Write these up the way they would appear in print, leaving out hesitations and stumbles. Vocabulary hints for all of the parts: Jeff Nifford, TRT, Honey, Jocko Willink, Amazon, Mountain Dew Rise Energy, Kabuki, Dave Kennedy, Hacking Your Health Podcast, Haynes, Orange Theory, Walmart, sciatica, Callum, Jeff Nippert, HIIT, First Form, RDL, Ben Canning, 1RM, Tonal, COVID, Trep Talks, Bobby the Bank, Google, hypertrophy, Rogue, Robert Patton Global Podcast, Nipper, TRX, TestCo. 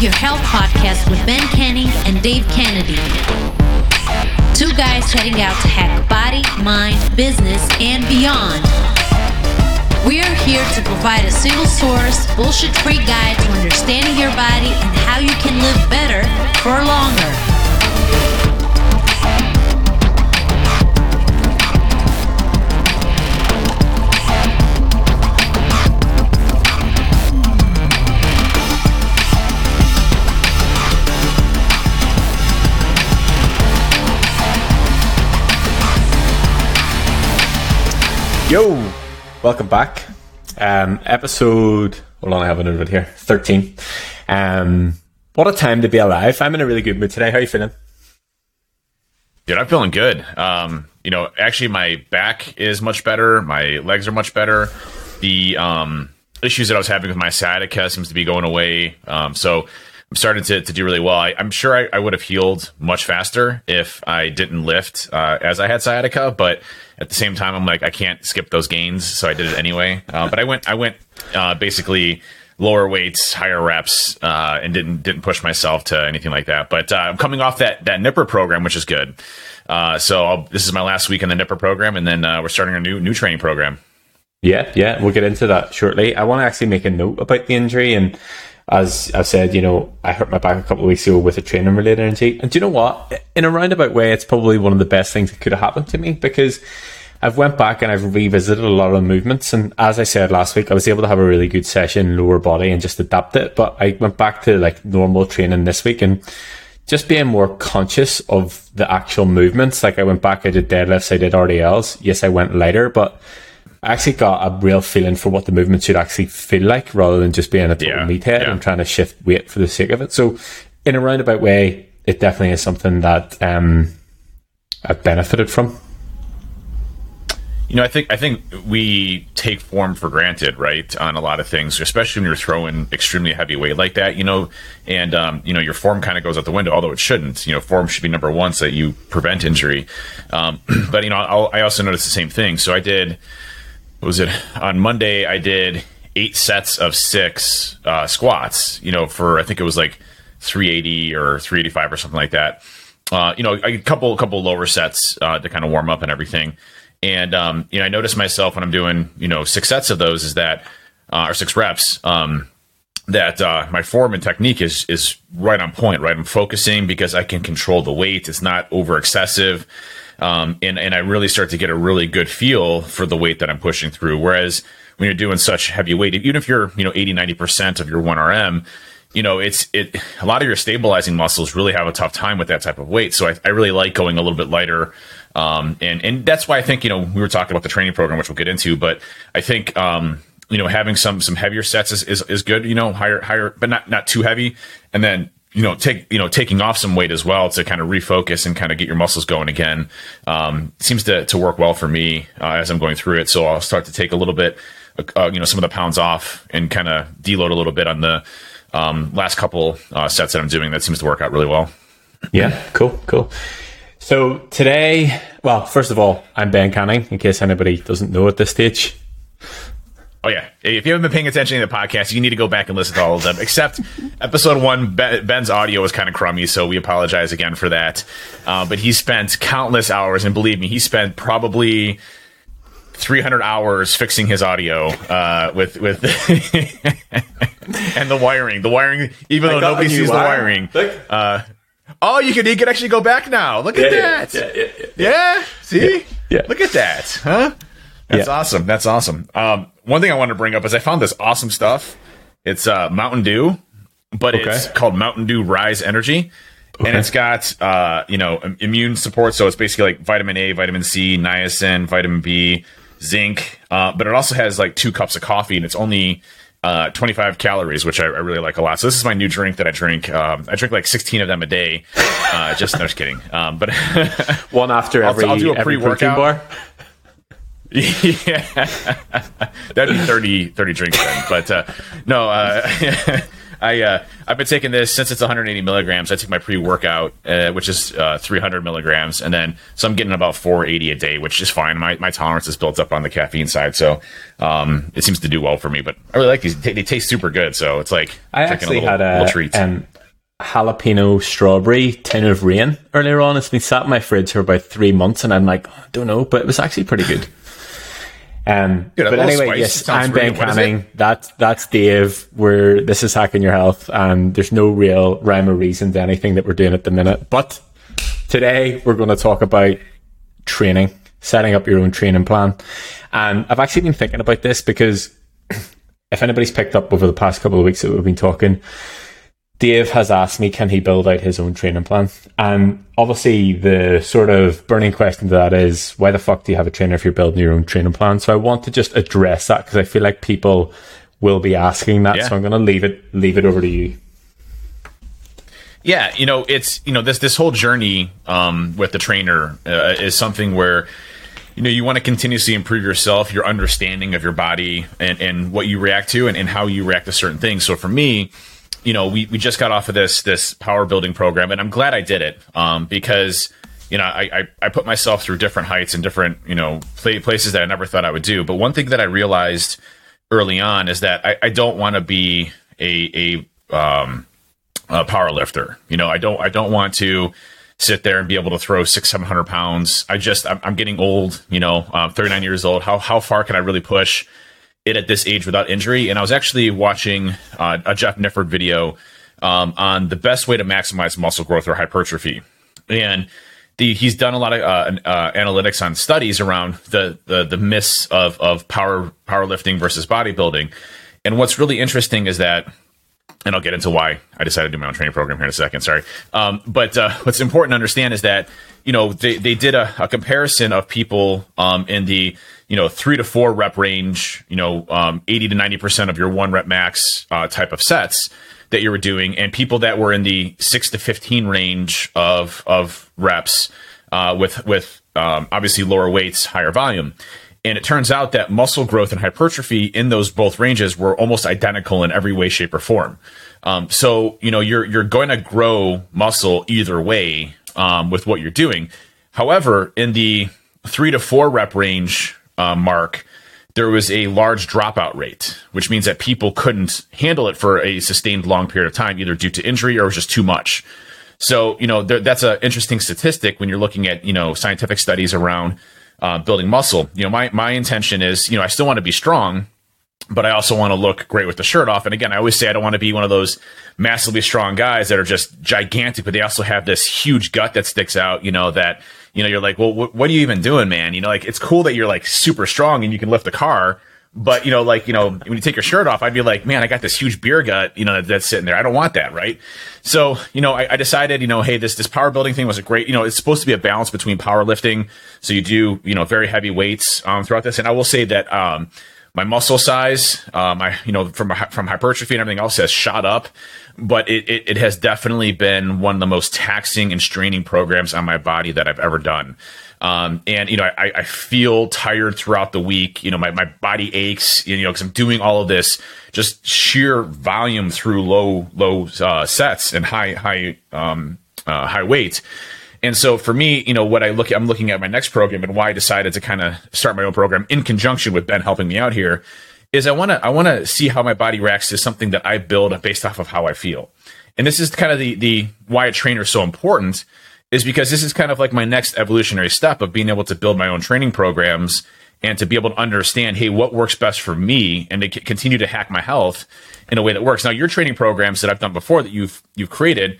Hacking Your Health Podcast with Ben Canning and Dave Kennedy. Two guys heading out to hack body, mind, business, and beyond. We are here to provide a single source, bullshit-free guide to understanding your body and how you can live better for longer. Yo, welcome back. Episode, hold on, I have a note here, 13. What a time to be alive. I'm in a really good mood today. How are you feeling? Dude, I'm feeling good. Actually my back is much better. My legs are much better. The issues that I was having with my sciatica seems to be going away. So I'm starting to do really well. I'm sure I would have healed much faster if I didn't lift as I had sciatica, but at the same time, I'm like, I can't skip those gains, so I did it anyway. But I went basically lower weights, higher reps, and didn't push myself to anything like that. But I'm coming off that Nipper program, which is good. This is my last week in the Nipper program, and then we're starting a new training program. Yeah, we'll get into that shortly. I want to actually make a note about the injury, and as I've said, I hurt my back a couple of weeks ago with a training-related injury. And do you know what? In a roundabout way, it's probably one of the best things that could have happened to me because I've went back and I've revisited a lot of movements. And as I said last week, I was able to have a really good session, lower body, and just adapt it. But I went back to normal training this week and just being more conscious of the actual movements. I went back, I did deadlifts, I did RDLs. Yes, I went lighter, but I actually got a real feeling for what the movement should actually feel like rather than just being a total meathead and trying to shift weight for the sake of it. So in a roundabout way, it definitely is something that I've benefited from. I think we take form for granted, right, on a lot of things, especially when you're throwing extremely heavy weight like that, and, your form kind of goes out the window, although it shouldn't. Form should be number one so that you prevent injury. But, I also noticed the same thing. So I did, on Monday, I did 8 sets of 6 squats, for, I think it was 380 or 385 or something like that. A couple lower sets to kind of warm up and everything. And, I noticed myself when I'm doing, 6 sets of those is that, or 6 reps, that my form and technique is right on point, right? I'm focusing because I can control the weight. It's not over excessive. And I really start to get a really good feel for the weight that I'm pushing through. Whereas when you're doing such heavy weight, even if you're, 80, 90% of your 1RM, a lot of your stabilizing muscles really have a tough time with that type of weight. So I really like going a little bit lighter. And that's why I think, we were talking about the training program, which we'll get into, but I think, having some heavier sets is good, higher, but not too heavy. And then, taking off some weight as well to kind of refocus and kind of get your muscles going again, seems to work well for me, as I'm going through it. So I'll start to take a little bit, some of the pounds off and kind of deload a little bit on the, last couple, sets that I'm doing. That seems to work out really well. Yeah. Cool. So today, well, first of all, I'm Ben Canning, in case anybody doesn't know at this stage. Oh, yeah. If you haven't been paying attention to the podcast, you need to go back and listen to all of them, except episode 1, Ben's audio was kind of crummy, so we apologize again for that. But he spent countless hours, and believe me, he spent probably 300 hours fixing his audio with and the wiring, even though nobody sees the wiring. Look. Oh, you can actually go back now. Look at that. Yeah. See? Yeah. Look at that. Huh? That's awesome. One thing I wanted to bring up is I found this awesome stuff. It's Mountain Dew, but it's called Mountain Dew Rise Energy. Okay. And it's got, immune support. So it's basically vitamin A, vitamin C, niacin, vitamin B, zinc. But it also has 2 cups of coffee, and it's only 25 calories, which I really like a lot. So this is my new drink that I drink. I drink 16 of them a day. No, just kidding. But one after I'll do a pre-workout bar. Yeah, that'd be 30 drinks then. But I've been taking this since it's 180 milligrams. I take my pre-workout, which is 300 milligrams, and then so I'm getting about 480 a day, which is fine. My tolerance is built up on the caffeine side, so it seems to do well for me. But I really like these; they taste super good. So it's I actually had a little treat. jalapeno strawberry tin of rain earlier on. It's been sat in my fridge for about 3 months, and I'm like, oh, I don't know, but it was actually pretty good. But anyway, spice. Yes, I'm Ben Canning. That's Dave. This is Hacking Your Health, and there's no real rhyme or reason to anything that we're doing at the minute. But today we're going to talk about training, setting up your own training plan. And I've actually been thinking about this because if anybody's picked up over the past couple of weeks that we've been talking, Dave has asked me, can he build out his own training plan? And obviously the sort of burning question to that is, why the fuck do you have a trainer if you're building your own training plan? So I want to just address that because I feel like people will be asking that. Yeah. So I'm going to leave it over to you. Yeah, it's, this whole journey with the trainer is something where, you want to continuously improve yourself, your understanding of your body and what you react to and how you react to certain things. So for me, we just got off of this power building program, and I'm glad I did it because, I put myself through different heights and different, places that I never thought I would do. But one thing that I realized early on is that I don't want to be a power lifter. I don't want to sit there and be able to throw 600-700 pounds. I'm getting old, I'm 39 years old. How far can I really push it at this age without injury? And I was actually watching a Jeff Nifford video on the best way to maximize muscle growth or hypertrophy, and he's done a lot of analytics on studies around the myths of powerlifting versus bodybuilding. And what's really interesting is that, and I'll get into why I decided to do my own training program here in a second, sorry, but what's important to understand is that they did a comparison of people in the 3 to 4 rep range, 80% to 90% of your 1 rep max type of sets that you were doing, and people that were in the 6 to 15 range of reps with obviously lower weights, higher volume. And it turns out that muscle growth and hypertrophy in those both ranges were almost identical in every way, shape, or form. So you're going to grow muscle either way with what you're doing. However, in the 3 to 4 rep range mark, there was a large dropout rate, which means that people couldn't handle it for a sustained long period of time, either due to injury or it was just too much. So, that's an interesting statistic when you're looking at, scientific studies around building muscle. My intention is, I still want to be strong, but I also want to look great with the shirt off. And again, I always say I don't want to be one of those massively strong guys that are just gigantic, but they also have this huge gut that sticks out, that, you're like, well, what are you even doing, man? It's cool that you're like super strong and you can lift a car, but when you take your shirt off, I'd be like, man, I got this huge beer gut, that's sitting there. I don't want that. Right. So, I decided, hey, this power building thing was a great, it's supposed to be a balance between powerlifting. So you do, very heavy weights throughout this. And I will say that, my muscle size, from hypertrophy and everything else has shot up, but it has definitely been one of the most taxing and straining programs on my body that I've ever done. I feel tired throughout the week. My body aches, because I'm doing all of this just sheer volume through low sets and high weight. And so for me, what I'm looking at my next program, and why I decided to kind of start my own program in conjunction with Ben helping me out here, is I want to see how my body reacts to something that I build based off of how I feel. And this is kind of the why a trainer is so important, is because this is kind of like my next evolutionary step of being able to build my own training programs and to be able to understand, hey, what works best for me, and to continue to hack my health in a way that works. Now, your training programs that I've done before that you've created,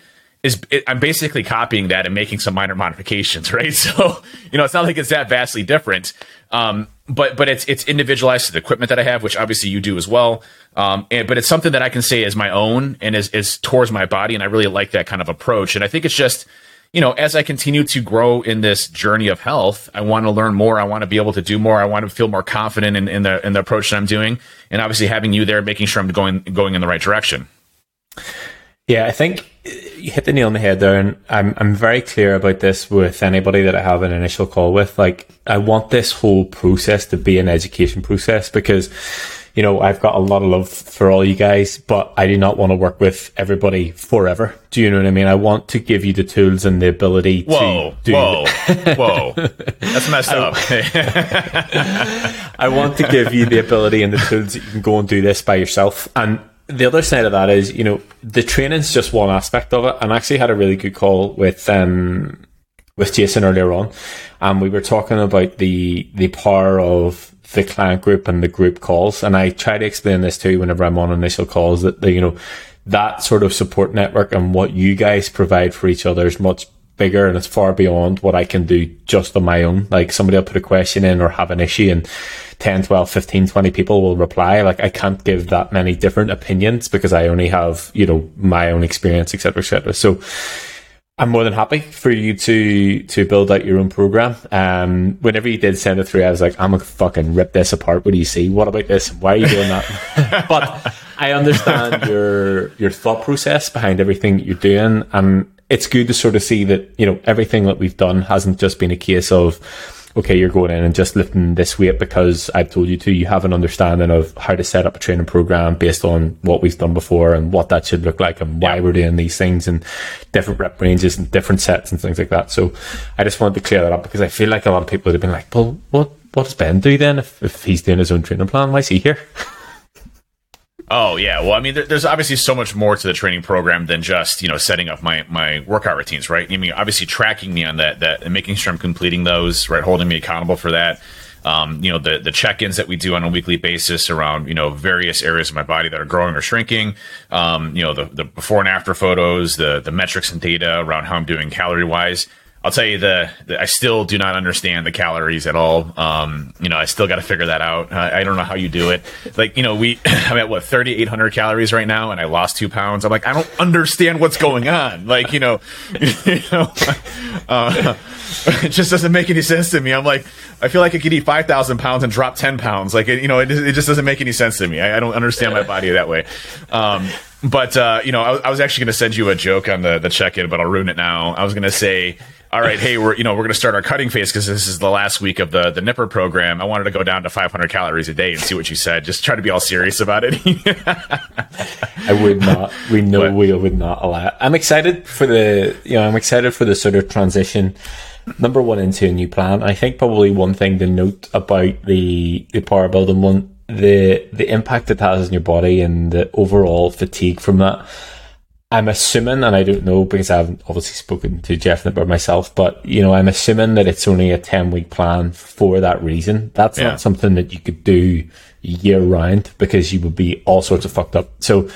I'm basically copying that and making some minor modifications, right? So, it's not like it's that vastly different, but it's individualized to the equipment that I have, which obviously you do as well. But it's something that I can say is my own and is towards my body, and I really like that kind of approach. And I think it's just, as I continue to grow in this journey of health, I want to learn more. I want to be able to do more. I want to feel more confident in the approach that I'm doing, and obviously having you there, making sure I'm going in the right direction. Yeah, I think you hit the nail on the head there, and I'm very clear about this with anybody that I have an initial call with. Like, I want this whole process to be an education process because, I've got a lot of love for all you guys, but I do not want to work with everybody forever. Do you know what I mean? I want to give you the tools and the ability to do. Whoa. That's messed up. I want to give you the ability and the tools that you can go and do this by yourself. And the other side of that is, you know, the training's just one aspect of it. And I actually had a really good call with Jason earlier on, and we were talking about the power of the client group and the group calls. And I try to explain this to you whenever I'm on initial calls, that the, you know, that sort of support network and what you guys provide for each other is much bigger, and it's far beyond what I can do just on my own. Like, somebody will put a question in or have an issue, and 10, 12, 15, 20 people will reply. Like, I can't give that many different opinions because I only have, you know, my own experience, et cetera, et cetera. So I'm more than happy for you to build out your own program. Whenever you did send it through, I was like, I'm going to fucking rip this apart. What do you see? What about this? Why are you doing that? But I understand your thought process behind everything that you're doing. It's good to sort of see that, you know, everything that we've done hasn't just been a case of, okay, you're going in and just lifting this weight because I've told you to. You have an understanding of how to set up a training program based on what we've done before and what that should look like and why we're doing these things and different rep ranges and different sets and things like that. So I just wanted to clear that up because I feel like a lot of people have been like, well, what does Ben do then if he's doing his own training plan? Why is he here? Oh, yeah. Well, I mean, there's obviously so much more to the training program than just, you know, setting up my workout routines, right? I mean, obviously tracking me on that and making sure I'm completing those, right? Holding me accountable for that. You know, the check-ins that we do on a weekly basis around, you know, various areas of my body that are growing or shrinking, you know, the before and after photos, the metrics and data around how I'm doing calorie-wise. I'll tell you, I still do not understand the calories at all. You know, I still got to figure that out. I don't know how you do it. Like, you know, I'm at 3,800 calories right now, and I lost 2 pounds. I'm like, I don't understand what's going on. Like, you know, it just doesn't make any sense to me. I'm like, I feel like I could eat 5,000 pounds and drop 10 pounds. Like, it just doesn't make any sense to me. I don't understand my body that way. But you know, I was actually going to send you a joke on the check-in, but I'll ruin it now. I was going to say, all right, hey, we're going to start our cutting phase because this is the last week of the Nipper program. I wanted to go down to 500 calories a day and see what you said. Just try to be all serious about it. I would not. We know we would not allow. I'm excited for the sort of transition. Number one, into a new plan. I think probably one thing to note about the power building one, the impact it has on your body and the overall fatigue from that. I'm assuming, and I don't know because I haven't obviously spoken to Jeff Nippert myself, but, you know, I'm assuming that it's only a 10-week plan for that reason. That's not something that you could do year-round because you would be all sorts of fucked up. So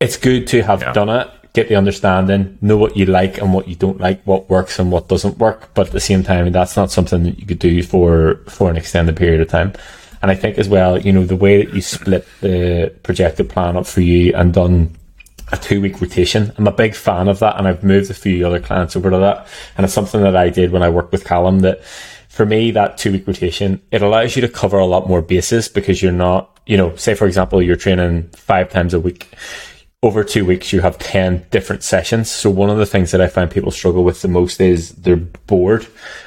it's good to have done it, get the understanding, know what you like and what you don't like, what works and what doesn't work. But at the same time, that's not something that you could do for an extended period of time. And I think as well, you know, the way that you split the projected plan up for you and done a 2-week rotation, I'm a big fan of that, and I've moved a few other clients over to that. And it's something that I did when I worked with Callum, that for me, that 2-week rotation, it allows you to cover a lot more bases because you're not, you know, say for example, you're training 5 times a week. Over 2 weeks, you have 10 different sessions. So one of the things that I find people struggle with the most is they're bored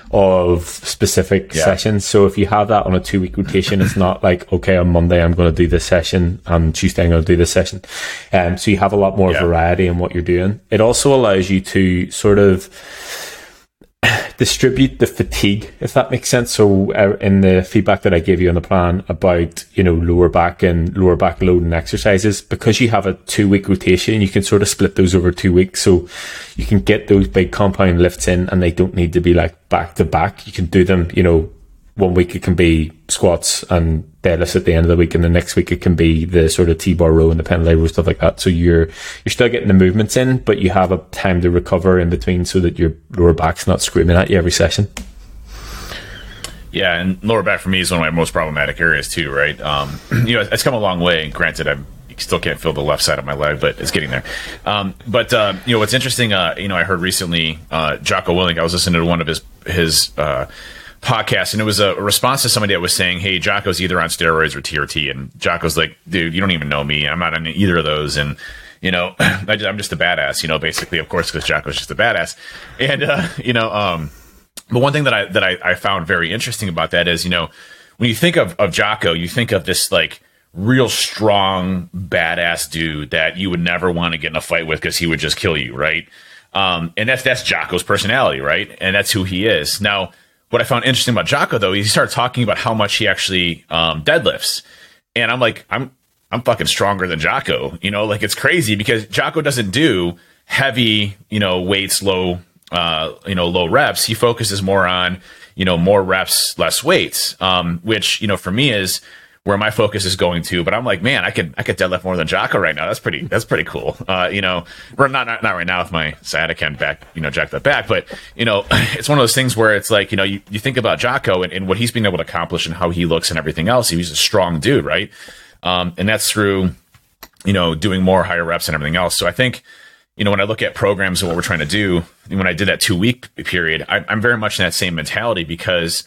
of specific sessions. So if you have that on a 2-week rotation, it's not like, okay, on Monday, I'm going to do this session. On Tuesday, I'm going to do this session. So you have a lot more variety in what you're doing. It also allows you to sort of distribute the fatigue, if that makes sense. So in the feedback that I gave you on the plan about, you know, lower back and lower back loading exercises, because you have a 2-week rotation, you can sort of split those over 2 weeks. So you can get those big compound lifts in and they don't need to be like back to back. You can do them, you know, 1 week it can be squats and deadlifts at the end of the week, and the next week it can be the sort of T-bar row and the pendle row, stuff like that. So you're still getting the movements in, but you have a time to recover in between so that your lower back's not screaming at you every session. Yeah, and lower back for me is one of my most problematic areas too, right? You know, it's come a long way, and granted, I'm still can't feel the left side of my leg, but it's getting there. You know, what's interesting, you know, I heard recently Jocko Willink, I was listening to one of his podcast, and it was a response to somebody that was saying, hey, Jocko's either on steroids or TRT, and Jocko's like, dude, you don't even know me, I'm not on either of those, and, you know, I'm just a badass, you know, basically, of course, because Jocko's just a badass. And you know, but one thing that I found very interesting about that is, you know, when you think of Jocko, you think of this like real strong badass dude that you would never want to get in a fight with because he would just kill you, right? And that's Jocko's personality, right? And that's who he is. Now, what I found interesting about Jocko, though, is he started talking about how much he actually deadlifts. And I'm like, I'm I'm fucking stronger than Jocko, you know, like it's crazy because Jocko doesn't do heavy, you know, weights, low, you know, low reps. He focuses more on, you know, more reps, less weights, which, you know, for me is where my focus is going to, but I'm like, man, I could deadlift more than Jocko right now. That's pretty cool. You know, we're not right now with my sciatica back, you know, jacked up back, but you know, it's one of those things where it's like, you know, you think about Jocko and what he's been able to accomplish and how he looks and everything else. He's a strong dude, right? And that's through, you know, doing more higher reps and everything else. So I think, you know, when I look at programs and what we're trying to do, and when I did that 2 week period, I'm very much in that same mentality because,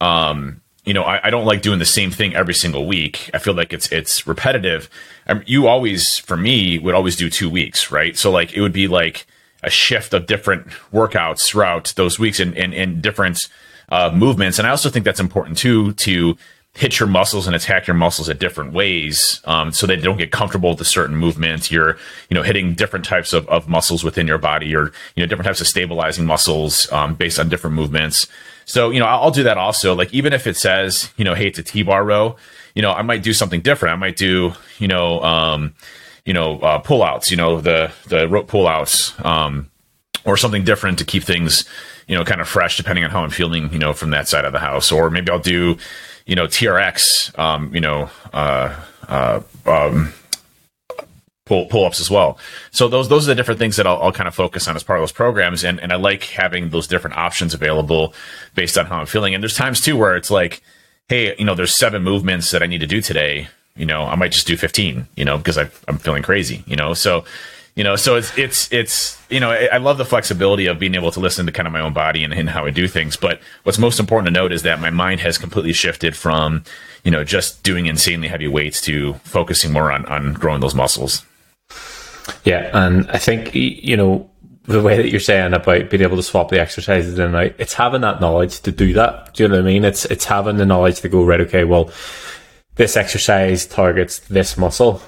you know, I don't like doing the same thing every single week. I feel like it's repetitive. You always, for me, would always do 2 weeks, right? So like, it would be like a shift of different workouts throughout those weeks and different movements. And I also think that's important too, to hit your muscles and attack your muscles at different ways. So they don't get comfortable with a certain movement. You're, you know, hitting different types of muscles within your body or, you know, different types of stabilizing muscles, based on different movements. So, you know, I'll do that also. Like, even if it says, you know, hey, it's a T-bar row, you know, I might do something different. I might do, pull-outs, you know, the rope pull-outs, or something different to keep things, you know, kind of fresh, depending on how I'm feeling, you know, from that side of the house. Or maybe I'll do, you know, TRX, pull-ups as well. So those are the different things that I'll kind of focus on as part of those programs. And I like having those different options available based on how I'm feeling. And there's times too where it's like, hey, you know, there's 7 movements that I need to do today. You know, I might just do 15, you know, because I'm feeling crazy, you know? So, you know, so it's, you know, I love the flexibility of being able to listen to kind of my own body and how I do things. But what's most important to note is that my mind has completely shifted from, you know, just doing insanely heavy weights to focusing more on growing those muscles. Yeah. And I think, you know, the way that you're saying about being able to swap the exercises in and out, it's having that knowledge to do that. Do you know what I mean? It's having the knowledge to go, right, okay, well, this exercise targets this muscle.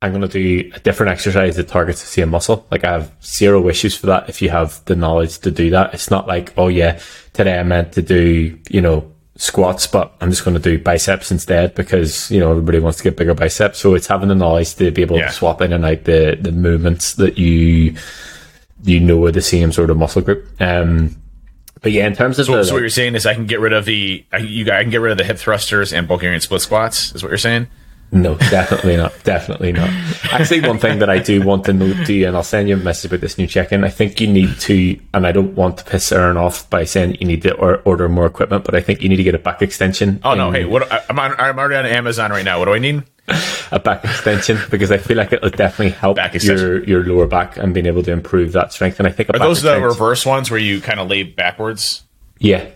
I'm going to do a different exercise that targets the same muscle. Like, I have zero issues for that. If you have the knowledge to do that, it's not like, oh yeah, today I meant to do, you know, squats, but I'm just going to do biceps instead because, you know, everybody wants to get bigger biceps. So it's having the knowledge to be able to swap in and out the movements that you know are the same sort of muscle group. But yeah, in terms of so what you're saying is I can get rid of the hip thrusters and Bulgarian split squats is what you're saying. No, definitely not. Definitely not. Actually, one thing that I do want to note to you, and I'll send you a message about this new check-in, I think you need to, and I don't want to piss Aaron off by saying you need to order more equipment, but I think you need to get a back extension. Oh, no. Hey, I'm already on Amazon right now. What do I need? A back extension, because I feel like it'll definitely help your lower back and being able to improve that strength. And I think Are those the reverse ones where you kind of lay backwards? Yeah.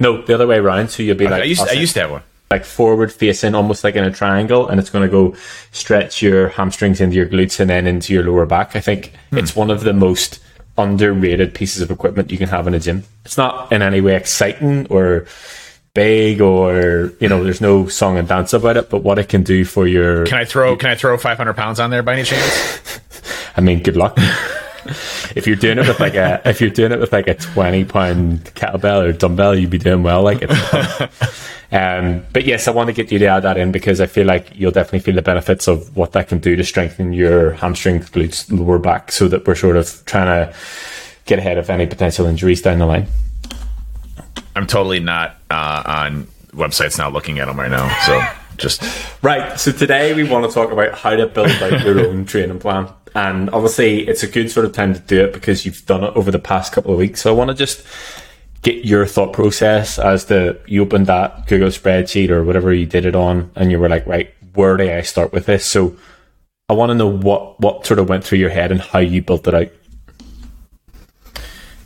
No, the other way around. So you'll be okay, like... I used to have one. Like forward facing, almost like in a triangle, and it's going to go stretch your hamstrings into your glutes and then into your lower back. I think it's one of the most underrated pieces of equipment you can have in a gym. It's not in any way exciting or big, or you know, there's no song and dance about it. But what it can do for your can I throw 500 pounds on there by any chance? I mean, good luck. If you're doing it with like a 20-pound kettlebell or dumbbell, you'd be doing well. Like it's. But yes, I want to get you to add that in because I feel like you'll definitely feel the benefits of what that can do to strengthen your hamstrings, glutes, lower back, so that we're sort of trying to get ahead of any potential injuries down the line. I'm totally not on websites now looking at them right now. So just right. So today we want to talk about how to build out your own training plan. And obviously it's a good sort of time to do it because you've done it over the past couple of weeks. So I want to just get your thought process as to you opened that Google spreadsheet or whatever you did it on and you were like, right, where do I start with this? So I want to know what sort of went through your head and how you built it out.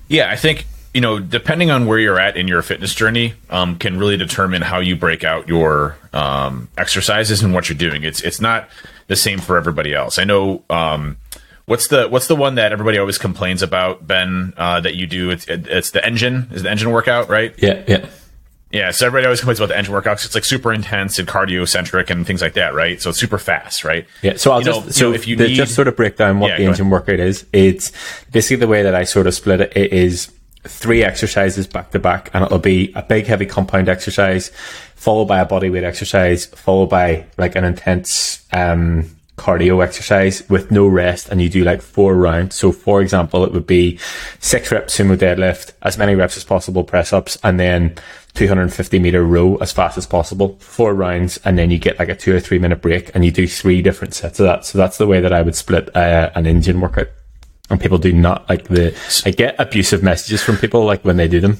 Yeah, I think, you know, depending on where you're at in your fitness journey, can really determine how you break out your exercises and what you're doing. It's not the same for everybody else. I know, what's the one that everybody always complains about, Ben, that you do? It's the engine. Is the engine workout, right? Yeah. So everybody always complains about the engine workouts. It's like super intense and cardio-centric and things like that, right? So it's super fast, right? Yeah. So I'll just sort of break down what the engine workout is. It's basically the way that I sort of split it. It is three exercises back to back, and it'll be a big heavy compound exercise followed by a bodyweight exercise followed by like an intense cardio exercise with no rest, and you do like 4 rounds. So for example, it would be 6 reps sumo deadlift, as many reps as possible press-ups, and then 250 meter row as fast as possible, 4 rounds, and then you get like a 2 or 3 minute break, and you do 3 different sets of that. So that's the way that I would split an Indian workout. And people do not like the... I get abusive messages from people like when they do them.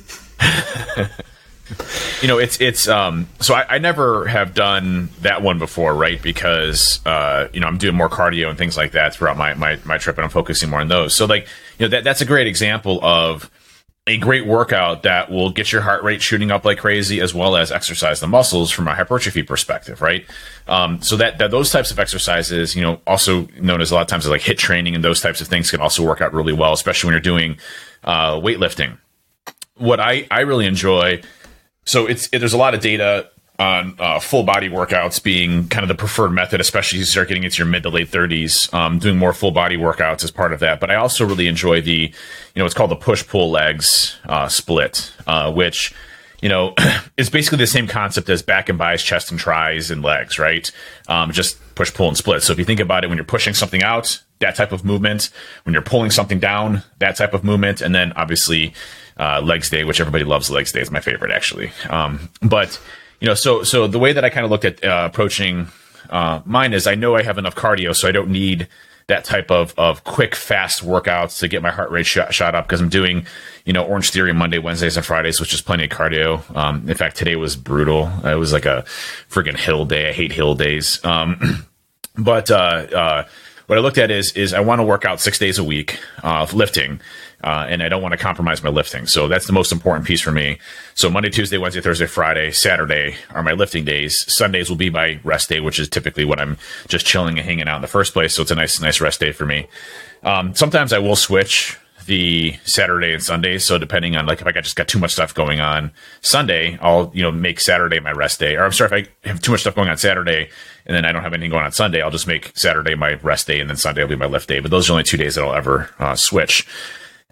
You know, I never have done that one before, right? Because, I'm doing more cardio and things like that throughout my trip, and I'm focusing more on those. So like, you know, that's a great example of a great workout that will get your heart rate shooting up like crazy, as well as exercise the muscles from a hypertrophy perspective, right? So that those types of exercises, you know, also known as a lot of times as like HIIT training and those types of things, can also work out really well, especially when you're doing weightlifting. What I really enjoy, so there's a lot of data on full body workouts being kind of the preferred method, especially as you start getting into your mid to late 30s, doing more full body workouts as part of that. But I also really enjoy the, you know, it's called the push-pull legs split, which, you know, is basically the same concept as back and buys, chest and tries, and legs, right? Just push, pull, and split. So if you think about it, when you're pushing something out, that type of movement, when you're pulling something down, that type of movement, and then obviously legs day, which everybody loves. Legs day is my favorite, actually. But you know, so the way that I kind of looked at approaching mine is, I know I have enough cardio, so I don't need that type of quick, fast workouts to get my heart rate shot up, because I'm doing, you know, Orange Theory Monday, Wednesdays, and Fridays, which is plenty of cardio. In fact, today was brutal. It was like a friggin' hill day. I hate hill days. What I looked at is I want to work out 6 days a week of lifting, and I don't want to compromise my lifting. So that's the most important piece for me. So Monday, Tuesday, Wednesday, Thursday, Friday, Saturday are my lifting days. Sundays will be my rest day, which is typically when I'm just chilling and hanging out in the first place. So it's a nice rest day for me. Sometimes I will switch the Saturday and Sunday. So depending on, like, if I got too much stuff going on Sunday, I'll, you know, make Saturday my rest day. Or I'm sorry, if I have too much stuff going on Saturday and then I don't have anything going on Sunday, I'll just make Saturday my rest day, and then Sunday will be my lift day. But those are only 2 days that I'll ever switch.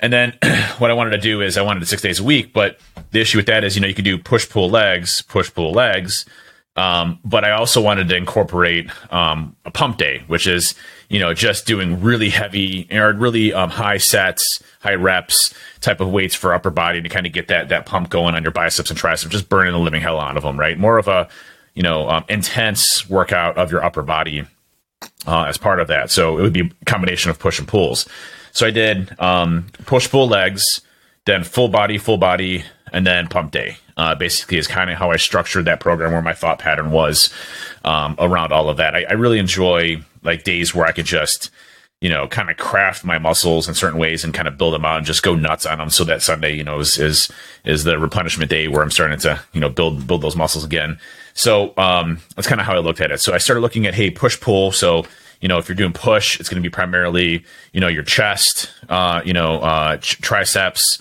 And then what I wanted to do is I wanted it 6 days a week. But the issue with that is, you know, you could do push, pull, legs. But I also wanted to incorporate a pump day, which is, you know, just doing really heavy or really high sets, high reps type of weights for upper body to kind of get that pump going on your biceps and triceps, just burning the living hell out of them, right? More of a, you know, intense workout of your upper body as part of that. So it would be a combination of push and pulls. So I did push, pull, legs, then full body, and then pump day. Basically is kind of how I structured that program, where my thought pattern was around all of that. I really enjoy like days where I could just, you know, kind of craft my muscles in certain ways and kind of build them out and just go nuts on them. So that Sunday, you know, is the replenishment day where I'm starting to, you know, build those muscles again. So that's kind of how I looked at it. So I started looking at, hey, push, pull. So, you know, if you're doing push, it's going to be primarily, you know, your chest, triceps,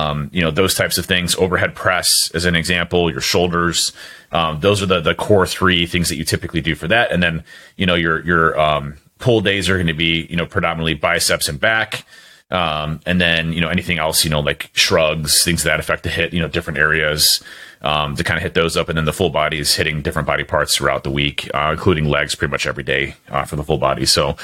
you know, those types of things, overhead press as an example, your shoulders, those are the core 3 things that you typically do for that. And then, you know, your pull days are going to be, you know, predominantly biceps and back. And then, you know, anything else, you know, like shrugs, things that affect the hit, you know, different areas, to kind of hit those up. And then the full body is hitting different body parts throughout the week, including legs pretty much every day, for the full body. So,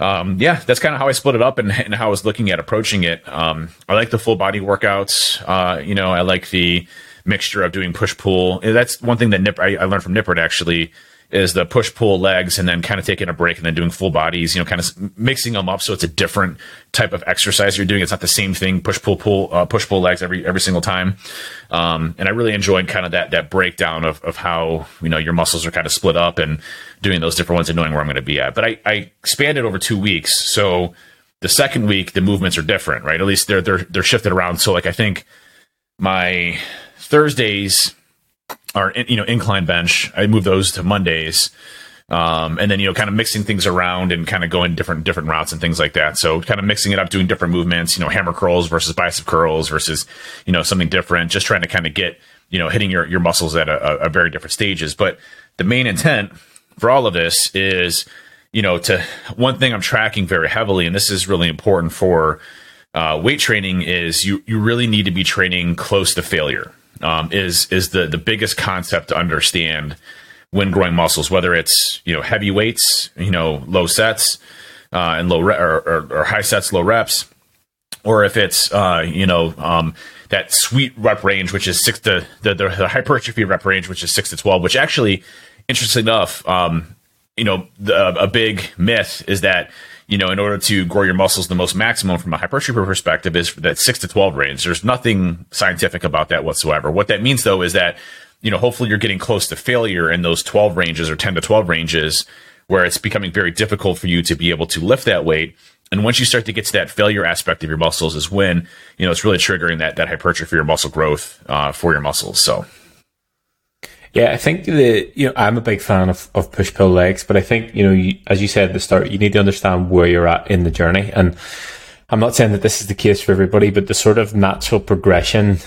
yeah, that's kind of how I split it up and how I was looking at approaching it. I like the full body workouts. You know, I like the mixture of doing push pull. And that's one thing that I learned from Nippert, actually, is the push, pull, legs, and then kind of taking a break and then doing full bodies, you know, kind of mixing them up. So it's a different type of exercise you're doing. It's not the same thing, push, pull, legs every single time. And I really enjoyed kind of that breakdown of how, you know, your muscles are kind of split up and doing those different ones and knowing where I'm going to be at. But I expanded over 2 weeks. So the second week, the movements are different, right? At least they're shifted around. So like, I think my Thursdays are, you know, incline bench. I moved those to Mondays, and then, you know, kind of mixing things around and kind of going different routes and things like that. So kind of mixing it up, doing different movements, you know, hammer curls versus bicep curls versus, you know, something different, just trying to kind of get, you know, hitting your muscles at a very different stages. But the main intent for all of this is, you know, to one thing I'm tracking very heavily, and this is really important for weight training is you really need to be training close to failure, is the biggest concept to understand when growing muscles, whether it's, heavy weights, low sets, and low or high sets, low reps, or if it's, that sweet rep range, which is the hypertrophy rep range, which is 6 to 12, which actually, interestingly enough, a big myth is that, in order to grow your muscles the most maximum from a hypertrophy perspective is that 6 to 12 range. There's nothing scientific about that whatsoever. What that means, though, is that, hopefully you're getting close to failure in those 12 ranges or 10 to 12 ranges where it's becoming very difficult for you to be able to lift that weight. And once you start to get to that failure aspect of your muscles is when, it's really triggering that hypertrophy or muscle growth for your muscles. So, yeah, I think I'm a big fan of push-pull legs, but I think, as you said at the start, you need to understand where you're at in the journey. And I'm not saying that this is the case for everybody, but the sort of natural progression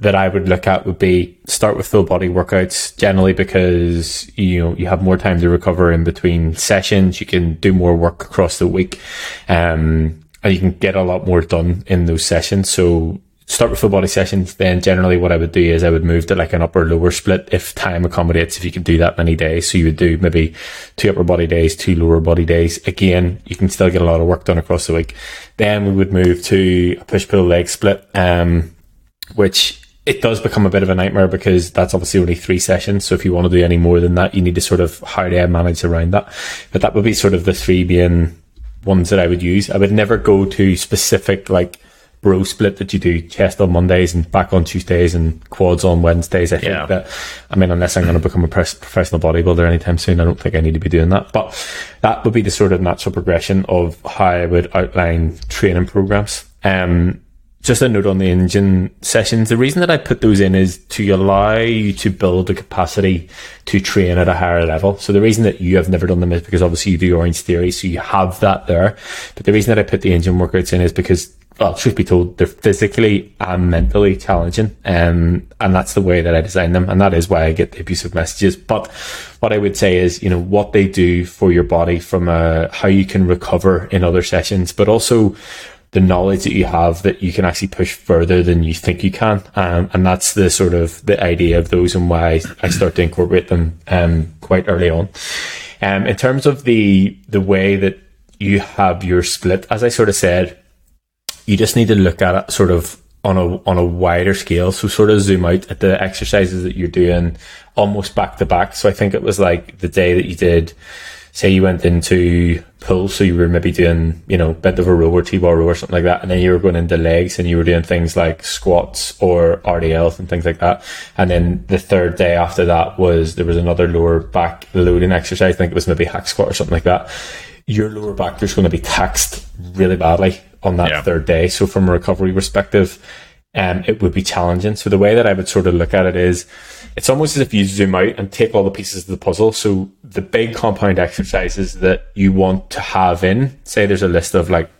that I would look at would be start with full body workouts generally because, you have more time to recover in between sessions. You can do more work across the week, and you can get a lot more done in those sessions. So start with full body sessions. Then generally what I would do is I would move to like an upper lower split if time accommodates, if you can do that many days. So you would do maybe 2 upper body days, 2 lower body days. Again, you can still get a lot of work done across the week. Then we would move to a push-pull leg split, which it does become a bit of a nightmare because that's obviously only 3 sessions. So if you want to do any more than that, you need to sort of, how do I manage around that? But that would be sort of the 3 main ones that I would use. I would never go to specific like bro split that you do chest on Mondays and back on Tuesdays and quads on Wednesdays. I think that, unless I'm going to become a professional bodybuilder anytime soon, I don't think I need to be doing that. But that would be the sort of natural progression of how I would outline training programs. Just a note on the engine sessions. The reason that I put those in is to allow you to build the capacity to train at a higher level. So the reason that you have never done them is because obviously you do Orange Theory, so you have that there. But the reason that I put the engine workouts in is because, well, truth be told, they're physically and mentally challenging. And that's the way that I design them. And that is why I get the abusive messages. But what I would say is, what they do for your body from how you can recover in other sessions, but also the knowledge that you have that you can actually push further than you think you can. And that's the sort of the idea of those and why I start to incorporate them quite early on. In terms of the way that you have your split, as I sort of said, you just need to look at it sort of on a wider scale. So sort of zoom out at the exercises that you're doing almost back to back. So I think it was like the day that you did, say you went into pull, so you were maybe doing, bent over row or T-bar row or something like that, and then you were going into legs and you were doing things like squats or RDLs and things like that. And then the third day after that there was another lower back loading exercise. I think it was maybe hack squat or something like that. Your lower back is going to be taxed really badly on that third day. So from a recovery perspective, it would be challenging. So the way that I would sort of look at it is it's almost as if you zoom out and take all the pieces of the puzzle. So the big compound exercises that you want to have in, say there's a list of like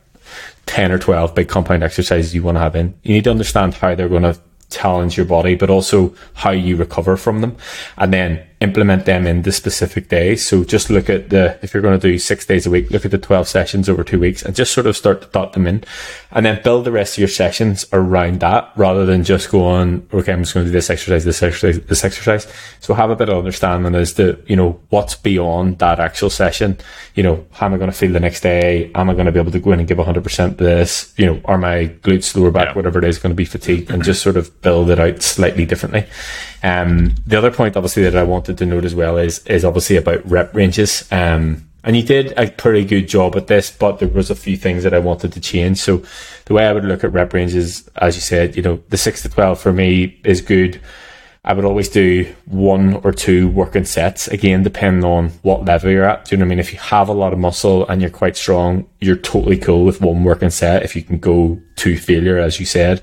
10 or 12 big compound exercises you want to have in. You need to understand how they're going to challenge your body, but also how you recover from them, and then implement them in the specific days. So just look at if you're going to do 6 days a week, look at the 12 sessions over 2 weeks and just sort of start to dot them in, and then build the rest of your sessions around that rather than just go on, okay, I'm just going to do this exercise. So have a bit of understanding as to, what's beyond that actual session. How am I going to feel the next day? Am I going to be able to go in and give 100% this? Are my glutes, lower back, whatever it is, going to be fatigued? And just sort of build it out slightly differently. The other point obviously that I wanted to note as well is obviously about rep ranges. And you did a pretty good job at this, but there was a few things that I wanted to change. So the way I would look at rep ranges, as you said, the 6 to 12 for me is good. I would always do 1 or 2 working sets, again, depending on what level you're at. Do you know what I mean? If you have a lot of muscle and you're quite strong, you're totally cool with 1 working set if you can go to failure, as you said.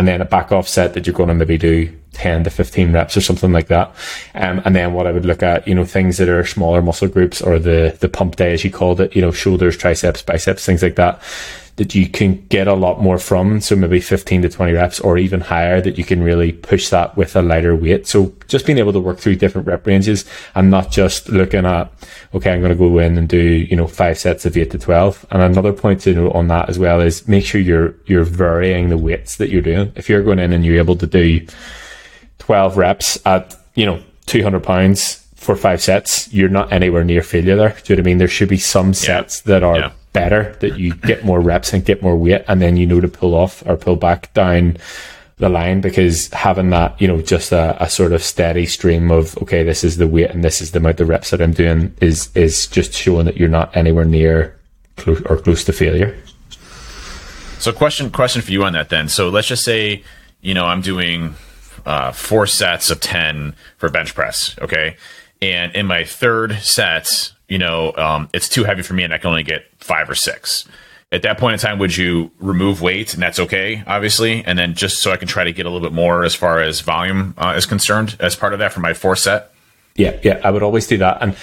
and then a back off set that you're going to maybe do 10 to 15 reps or something like that. And then what I would look at, you know, things that are smaller muscle groups, or the pump day, as you called it, you know, shoulders, triceps, biceps, things like that, that you can get a lot more from. So maybe 15 to 20 reps or even higher, that you can really push that with a lighter weight. So just being able to work through different rep ranges and not just looking at, okay, I'm going to go in and do, you know, 5 sets of 8 to 12. And another point to note on that as well is make sure you're varying the weights that you're doing. If you're going in and you're able to do 12 reps at, you know, 200 pounds for 5 sets, you're not anywhere near failure there. Do you know what I mean? There should be some sets that are better, that you get more reps and get more weight, and then you know to pull off or pull back down the line, because having that, you know, just a sort of steady stream of, okay, this is the weight and this is the amount of reps that I'm doing, is just showing that you're not anywhere near close to failure. So question for you on that then. So let's just say, you know, I'm doing 4 sets of 10 for bench press, okay? And in my third set, you know, it's too heavy for me and I can only get 5 or 6. At that point in time, would you remove weight? And that's okay, obviously. And then just so I can try to get a little bit more as far as volume is concerned as part of that for my 4th set? Yeah, I would always do that. And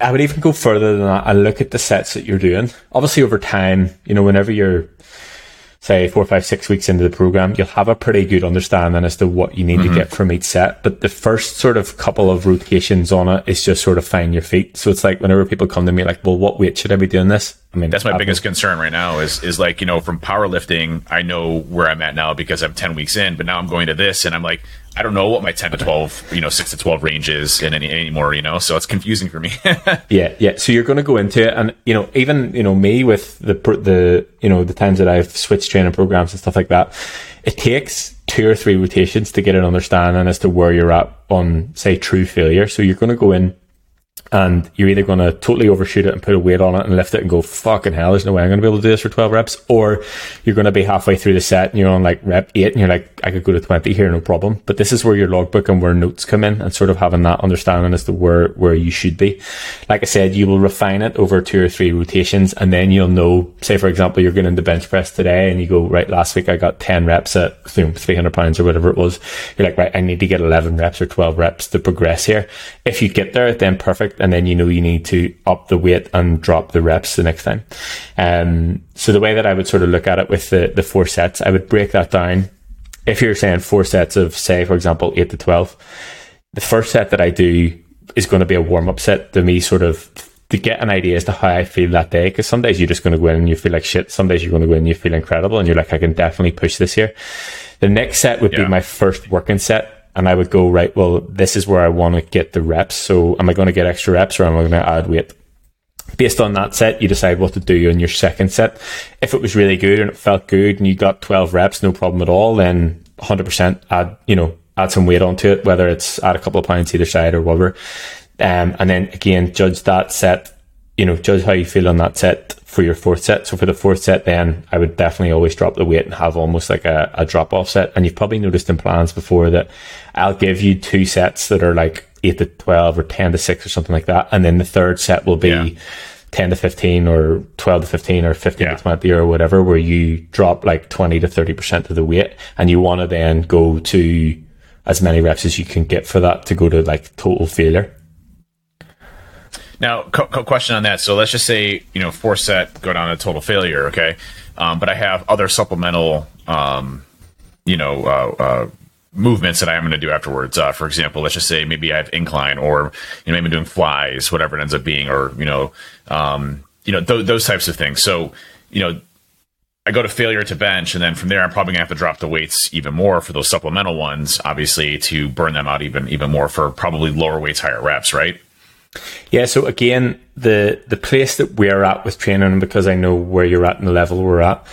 I would even go further than that and look at the sets that you're doing. Obviously, over time, you know, whenever you're, say, 4, 5, 6 weeks into the program, you'll have a pretty good understanding as to what you need to get from each set. But the first sort of couple of rotations on it is just sort of find your feet. So it's like whenever people come to me like, well, what weight should I be doing this? I mean, that's my biggest concern right now is like, you know, from powerlifting, I know where I'm at now because I'm 10 weeks in, but now I'm going to this and I'm like, I don't know what my 10 to 12, you know, 6 to 12 range is in anymore, you know, so it's confusing for me. Yeah. So you're going to go into it, and, you know, even, you know, me with the, you know, the times that I've switched training programs and stuff like that, it takes 2 or 3 rotations to get an understanding as to where you're at on, say, true failure. So you're going to go in and you're either going to totally overshoot it and put a weight on it and lift it and go, fucking hell, there's no way I'm going to be able to do this for 12 reps. Or you're going to be halfway through the set and you're on like rep 8 and you're like, I could go to 20 here, no problem. But this is where your logbook and where notes come in, and sort of having that understanding as to where you should be. Like I said, you will refine it over 2 or 3 rotations, and then you'll know, say, for example, you're going into bench press today and you go, right, last week I got 10 reps at 300 pounds or whatever it was. You're like, right, I need to get 11 reps or 12 reps to progress here. If you get there, then perfect. And then you know you need to up the weight and drop the reps the next time. So the way that I would sort of look at it with the 4 sets, I would break that down. If you're saying 4 sets of, say, for example, 8 to 12, the first set that I do is going to be a warm-up set to me, sort of to get an idea as to how I feel that day. Because some days you're just going to go in and you feel like shit. Some days you're going to go in and you feel incredible and you're like, I can definitely push this here. The next set would be my first working set. And I would go, right, well, this is where I want to get the reps. So am I going to get extra reps or am I going to add weight? Based on that set, you decide what to do in your second set. If it was really good and it felt good and you got 12 reps, no problem at all, then 100% add some weight onto it, whether it's add a couple of pounds either side or whatever. And then again, judge that set, you know, judge how you feel on that set for your 4th set. So for the 4th set, then I would definitely always drop the weight and have almost like a drop off set. And you've probably noticed in plans before that I'll give you 2 sets that are like 8 to 12 or 10 to 6 or something like that. And then the 3rd set will be 10 to 15 or 12 to 15 or 15 to 20 or whatever, where you drop like 20 to 30% of the weight. And you want to then go to as many reps as you can get for that to go to like total failure. Now, question on that. So let's just say, you know, 4 set, go down to total failure, okay? But I have other supplemental, movements that I am going to do afterwards. For example, let's just say maybe I have incline, or, you know, maybe I'm doing flies, whatever it ends up being, or, those types of things. So, you know, I go to failure to bench, and then from there, I'm probably gonna have to drop the weights even more for those supplemental ones, obviously, to burn them out even more for probably lower weights, higher reps, right? Yeah, so again, the place that we're at with training, because I know where you're at and the level we're at,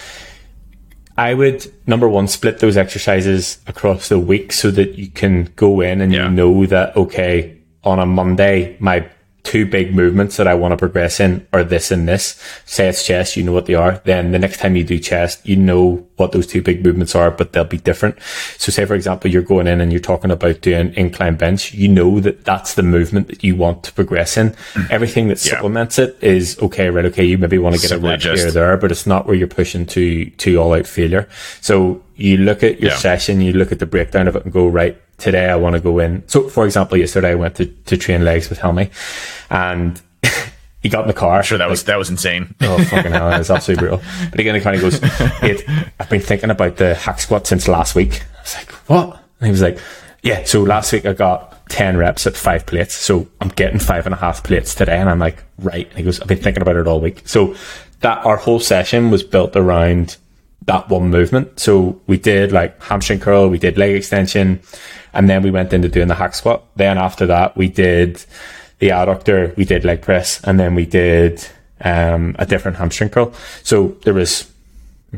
I would, number one, split those exercises across the week so that you can go in and you know that, okay, on a Monday, my 2 big movements that I want to progress in are this and this. Say it's chest, you know what they are. Then the next time you do chest, you know what those 2 big movements are, but they'll be different. So say, for example, you're going in and you're talking about doing incline bench. You know that that's the movement that you want to progress in. Everything that supplements it is okay, you maybe want to get a rep here or there, but it's not where you're pushing to all out failure. So You look at your session, you look at the breakdown of it and go, right, today I want to go in. So, for example, yesterday I went to train legs with Helmy and he got in the car. I'm sure that was insane. Oh, fucking hell, it was absolutely brutal. But again, he kind of goes, hey, I've been thinking about the hack squat since last week. I was like, what? And he was like, yeah, so last week I got 10 reps at 5 plates. So I'm getting 5.5 plates today. And I'm like, right. And he goes, I've been thinking about it all week. So that our whole session was built around that one movement. So we did like hamstring curl, we did leg extension, and then we went into doing the hack squat. Then after that, we did the adductor, we did leg press, and then we did a different hamstring curl. So there was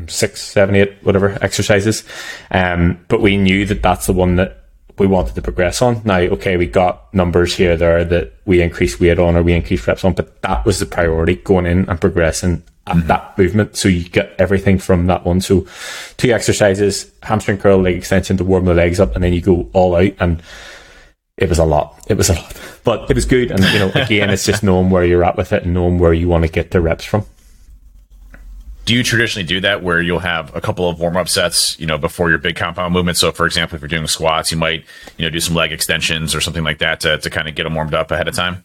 6, 7, 8, whatever exercises. But we knew that that's the one that we wanted to progress on. Now, okay, we got numbers here, there that we increased weight on or we increased reps on, but that was the priority, going in and progressing at that movement. So you get everything from that one. So 2 exercises, hamstring curl, leg extension to warm the legs up, and then you go all out. And it was a lot. It was a lot, but it was good. And, you know, again, it's just knowing where you're at with it and knowing where you want to get the reps from. Do you traditionally do that where you'll have a couple of warm-up sets, you know, before your big compound movement? So, for example, if you're doing squats, you might, you know, do some leg extensions or something like that to kind of get them warmed up ahead of time?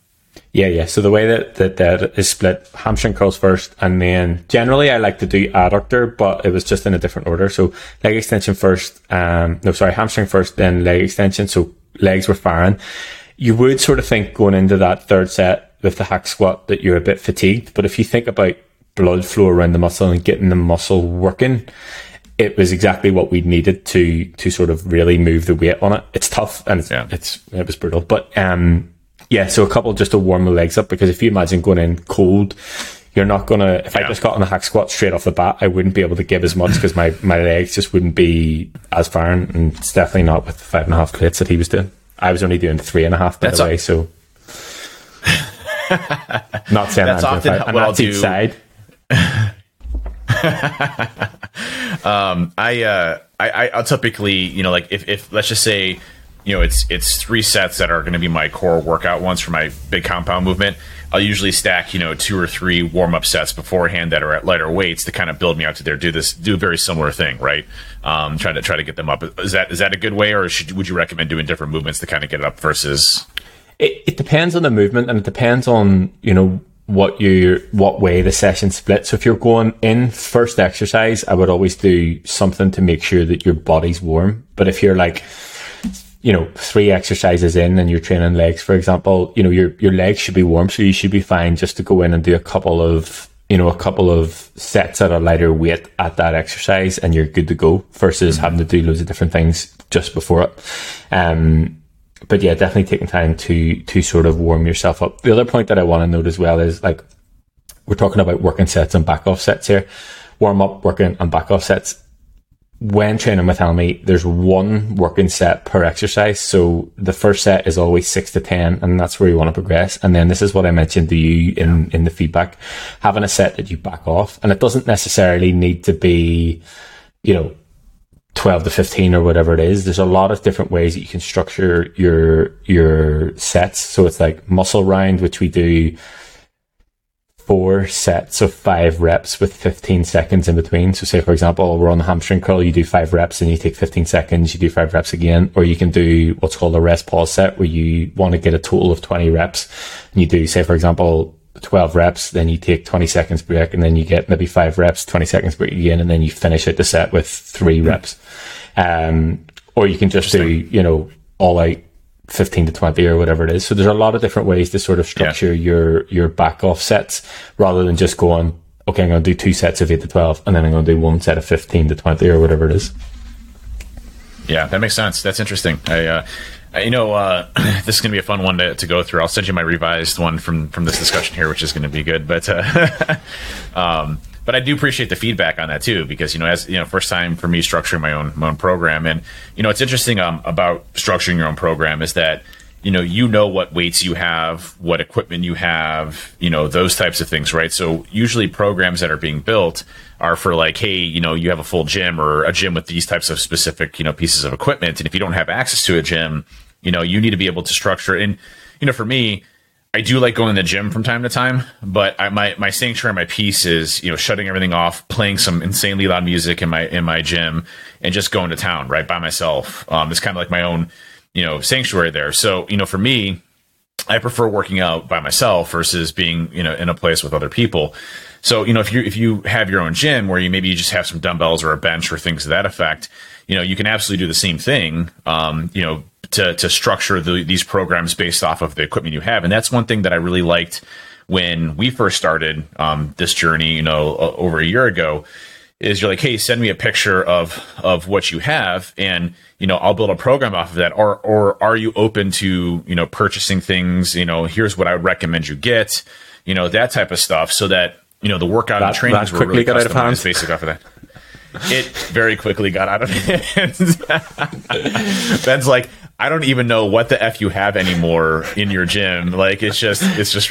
Yeah. So the way that is split, hamstring curls first, and then generally I like to do adductor, but it was just in a different order. So leg extension first, hamstring first, then leg extension. So legs were firing. You would sort of think going into that third set with the hack squat that you're a bit fatigued, but if you think about blood flow around the muscle and getting the muscle working, it was exactly what we needed to sort of really move the weight on it. It's tough and it was brutal, but so a couple just to warm the legs up, because if you imagine going in cold, you're not gonna, I just got on the hack squat straight off the bat, I wouldn't be able to give as much because my legs just wouldn't be as firing, and it's definitely not with the 5.5 plates that he was doing. I was only doing 3.5 by the way, so not saying that's often how well that's each side. I'll typically, you know, like if let's just say, you know, it's 3 sets that are going to be my core workout ones for my big compound movement, I'll usually stack, you know, 2 or 3 warm-up sets beforehand that are at lighter weights to kind of build me out to there, do a very similar thing, right? Try to get them up. Is that a good way, or would you recommend doing different movements to kind of get it up versus? It depends on the movement, and it depends on, you know, what way the session splits. So if you're going in first exercise, I would always do something to make sure that your body's warm. But if you're like, you know, 3 exercises in and you're training legs, for example, you know, your legs should be warm. So you should be fine just to go in and do a couple of sets at a lighter weight at that exercise, and you're good to go versus having to do loads of different things just before it. But yeah, definitely taking time to sort of warm yourself up. The other point that I want to note as well is, like, we're talking about working sets and back off sets here. Warm up, working, and back off sets. When training with Helmy, there's 1 working set per exercise. So the first set is always 6 to 10, and that's where you want to progress. And then this is what I mentioned to you in the feedback, having a set that you back off. And it doesn't necessarily need to be, you know, 12 to 15 or whatever it is. There's a lot of different ways that you can structure your sets. So it's like muscle round, which we do 4 sets of 5 reps with 15 seconds in between. So say, for example, we're on the hamstring curl, you do 5 reps and you take 15 seconds, you do 5 reps again. Or you can do what's called a rest pause set, where you want to get a total of 20 reps. And you do, say, for example, 12 reps, then you take 20 seconds break, and then you get maybe 5 reps, 20 seconds break again, and then you finish out the set with 3 reps. Or you can just do, you know, all out 15 to 20 or whatever it is. So there's a lot of different ways to sort of structure your back off sets, rather than just going, okay, I'm going to do 2 sets of 8 to 12, and then I'm going to do 1 set of 15 to 20 or whatever it is. Yeah, that makes sense. That's interesting. I this is going to be a fun one to go through. I'll send you my revised one from this discussion here, which is going to be good. But but I do appreciate the feedback on that too, because, you know, as you know, first time for me structuring my own program, and, you know, it's interesting about structuring your own program is that, you know what weights you have, what equipment you have, you know, those types of things, right? So usually programs that are being built are for like, hey, you know, you have a full gym or a gym with these types of specific, you know, pieces of equipment. And if you don't have access to a gym, you know, you need to be able to structure. And, you know, for me, I do like going to the gym from time to time, but my sanctuary, my peace is, you know, shutting everything off, playing some insanely loud music in my gym, and just going to town right by myself. It's kind of like my own, you know, sanctuary there. So, you know, for me, I prefer working out by myself versus being, you know, in a place with other people. So, you know, if you have your own gym where you maybe you just have some dumbbells or a bench or things to that effect, you know, you can absolutely do the same thing, you know, to structure these programs based off of the equipment you have. And that's one thing that I really liked when we first started this journey, you know, over a year ago, is you're like, hey, send me a picture of what you have, and, you know, I'll build a program off of that. Or are you open to, you know, purchasing things? You know, here's what I would recommend you get, you know, that type of stuff, so that, you know, the workout and trainings were really customized basic off of that. It very quickly got out of hand. Ben's like, I don't even know what the F you have anymore in your gym. Like, it's just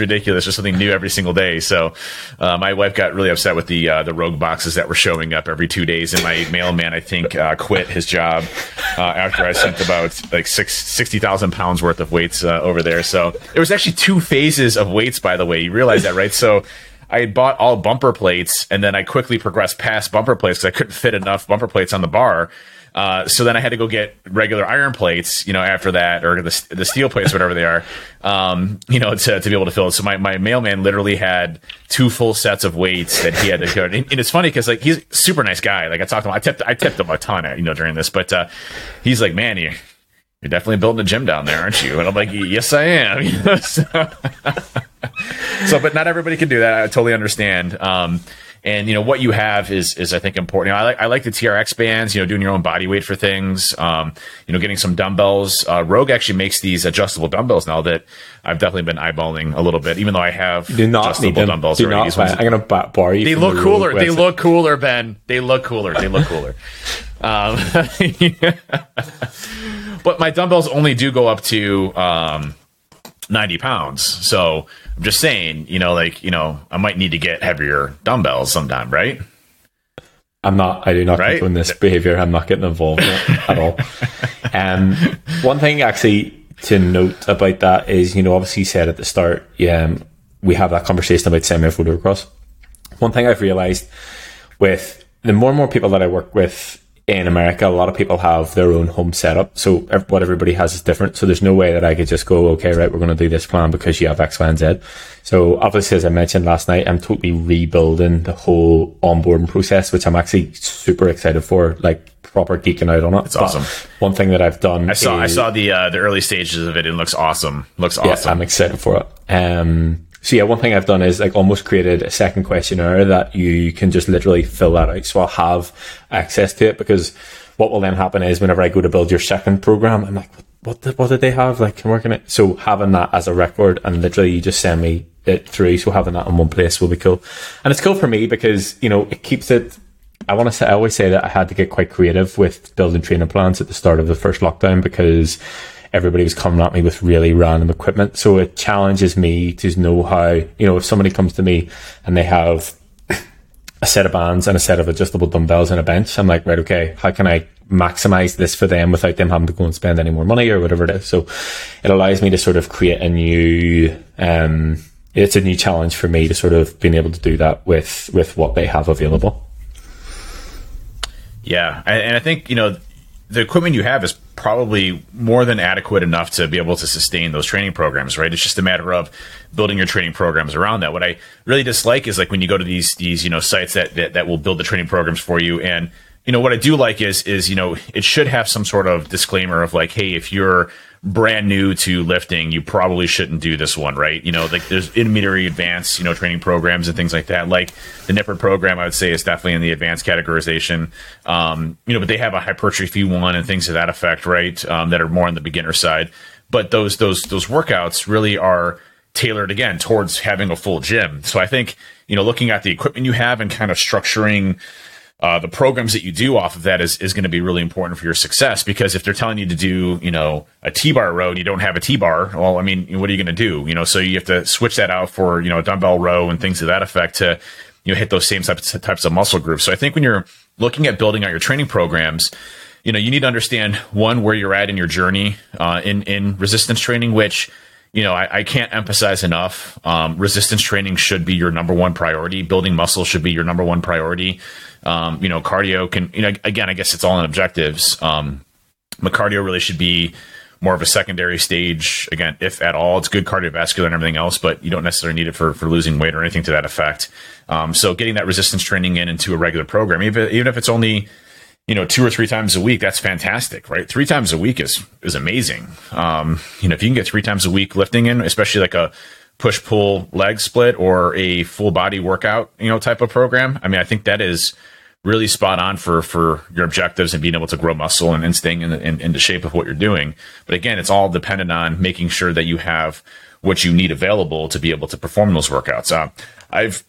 ridiculous. There's something new every single day. So my wife got really upset with the Rogue boxes that were showing up every 2 days. And my mailman, I think, quit his job after I sent about like 60,000 pounds worth of weights over there. So it was actually two phases of weights, by the way. You realize that, right? So I had bought all bumper plates, and then I quickly progressed past bumper plates because I couldn't fit enough bumper plates on the bar. So then I had to go get regular iron plates, you know, after that, or the steel plates, whatever they are, you know, to be able to fill it. So my mailman literally had two full sets of weights that he had to go. And it's funny because, like, he's a super nice guy. Like, I talked to him, I tipped him a ton, you know, during this, but he's like, man, you're definitely building a gym down there, aren't you? And I'm like, yes, I am. You know, so but not everybody can do that. I totally understand. And, you know, what you have is I think important. You know, I like the TRX bands, you know, doing your own body weight for things, you know, getting some dumbbells. Rogue actually makes these adjustable dumbbells now that I've definitely been eyeballing a little bit, even though I have adjustable dumbbells already. These ones, I'm going to borrow you. They look cooler. They look cooler, Ben. They look cooler. They look cooler. But my dumbbells only do go up to 90 pounds. So I'm just saying, you know, like, you know, I might need to get heavier dumbbells sometime, right? I do not right? condone this behavior. I'm not getting involved in it at all. One thing actually to note about that is, you know, obviously you said at the start, we have that conversation about semi-full cross. One thing I've realized with the more and more people that I work with in America, a lot of people have their own home setup. So what everybody has is different. So there's no way that I could just go, okay, right, we're going to do this plan because you have X, Y, and Z. So obviously, as I mentioned last night, I'm totally rebuilding the whole onboarding process, which I'm actually super excited for, like proper geeking out on it. It's awesome. One thing that I've done. I saw the early stages of it. It looks awesome. Yeah, I'm excited for it. So yeah, one thing I've done is like almost created a second questionnaire that you can just literally fill that out. So I'll have access to it, because what will then happen is whenever I go to build your second program, I'm like, what did they have? Like, can work on it. So having that as a record, and literally you just send me it through. So having that in one place will be cool. And it's cool for me because, you know, it keeps it. I always say that I had to get quite creative with building training plans at the start of the first lockdown, because everybody was coming at me with really random equipment. So it challenges me to know how, you know, if somebody comes to me and they have a set of bands and a set of adjustable dumbbells and a bench, I'm like, right, okay, how can I maximize this for them without them having to go and spend any more money or whatever it is? So it allows me to sort of create a new, it's a new challenge for me to sort of being able to do that with what they have available. Yeah. And I think, you know, the equipment you have is probably more than adequate enough to be able to sustain those training programs, right? It's just a matter of building your training programs around that. What I really dislike is, like, when you go to these you know, sites that will build the training programs for you. And, you know, what I do like is, you know, it should have some sort of disclaimer of like, hey, if you're brand new to lifting, you probably shouldn't do this one, right? You know, like, there's intermediary, advanced, you know, training programs and things like that. Like the Nipper program, I would say, is definitely in the advanced categorization. You know, but they have a hypertrophy one and things to that effect, right? That are more on the beginner side. But those workouts really are tailored, again, towards having a full gym. So I think, you know, looking at the equipment you have and kind of structuring the programs that you do off of that is going to be really important for your success, because if they're telling you to do, you know, a T-bar row and you don't have a T-bar, well, I mean, what are you going to do? You know, so you have to switch that out for, you know, a dumbbell row and things to that effect to, you know, hit those same types of muscle groups. So I think when you're looking at building out your training programs, you know, you need to understand, one, where you're at in your journey in resistance training, which you know, I can't emphasize enough. Resistance training should be your number one priority. Building muscle should be your number one priority. You know, cardio can, you know, again, I guess it's all in objectives. But cardio really should be more of a secondary stage. Again, if at all, it's good cardiovascular and everything else, but you don't necessarily need it for losing weight or anything to that effect. So getting that resistance training into a regular program, even if it's only, you know, 2 or 3 times a week, that's fantastic, right? 3 times a week is amazing. You know, if you can get 3 times a week lifting in, especially like a push-pull leg split or a full body workout, you know, type of program. I mean, I think that is really spot on for your objectives and being able to grow muscle and staying in the shape of what you're doing. But again, it's all dependent on making sure that you have what you need available to be able to perform those workouts. I've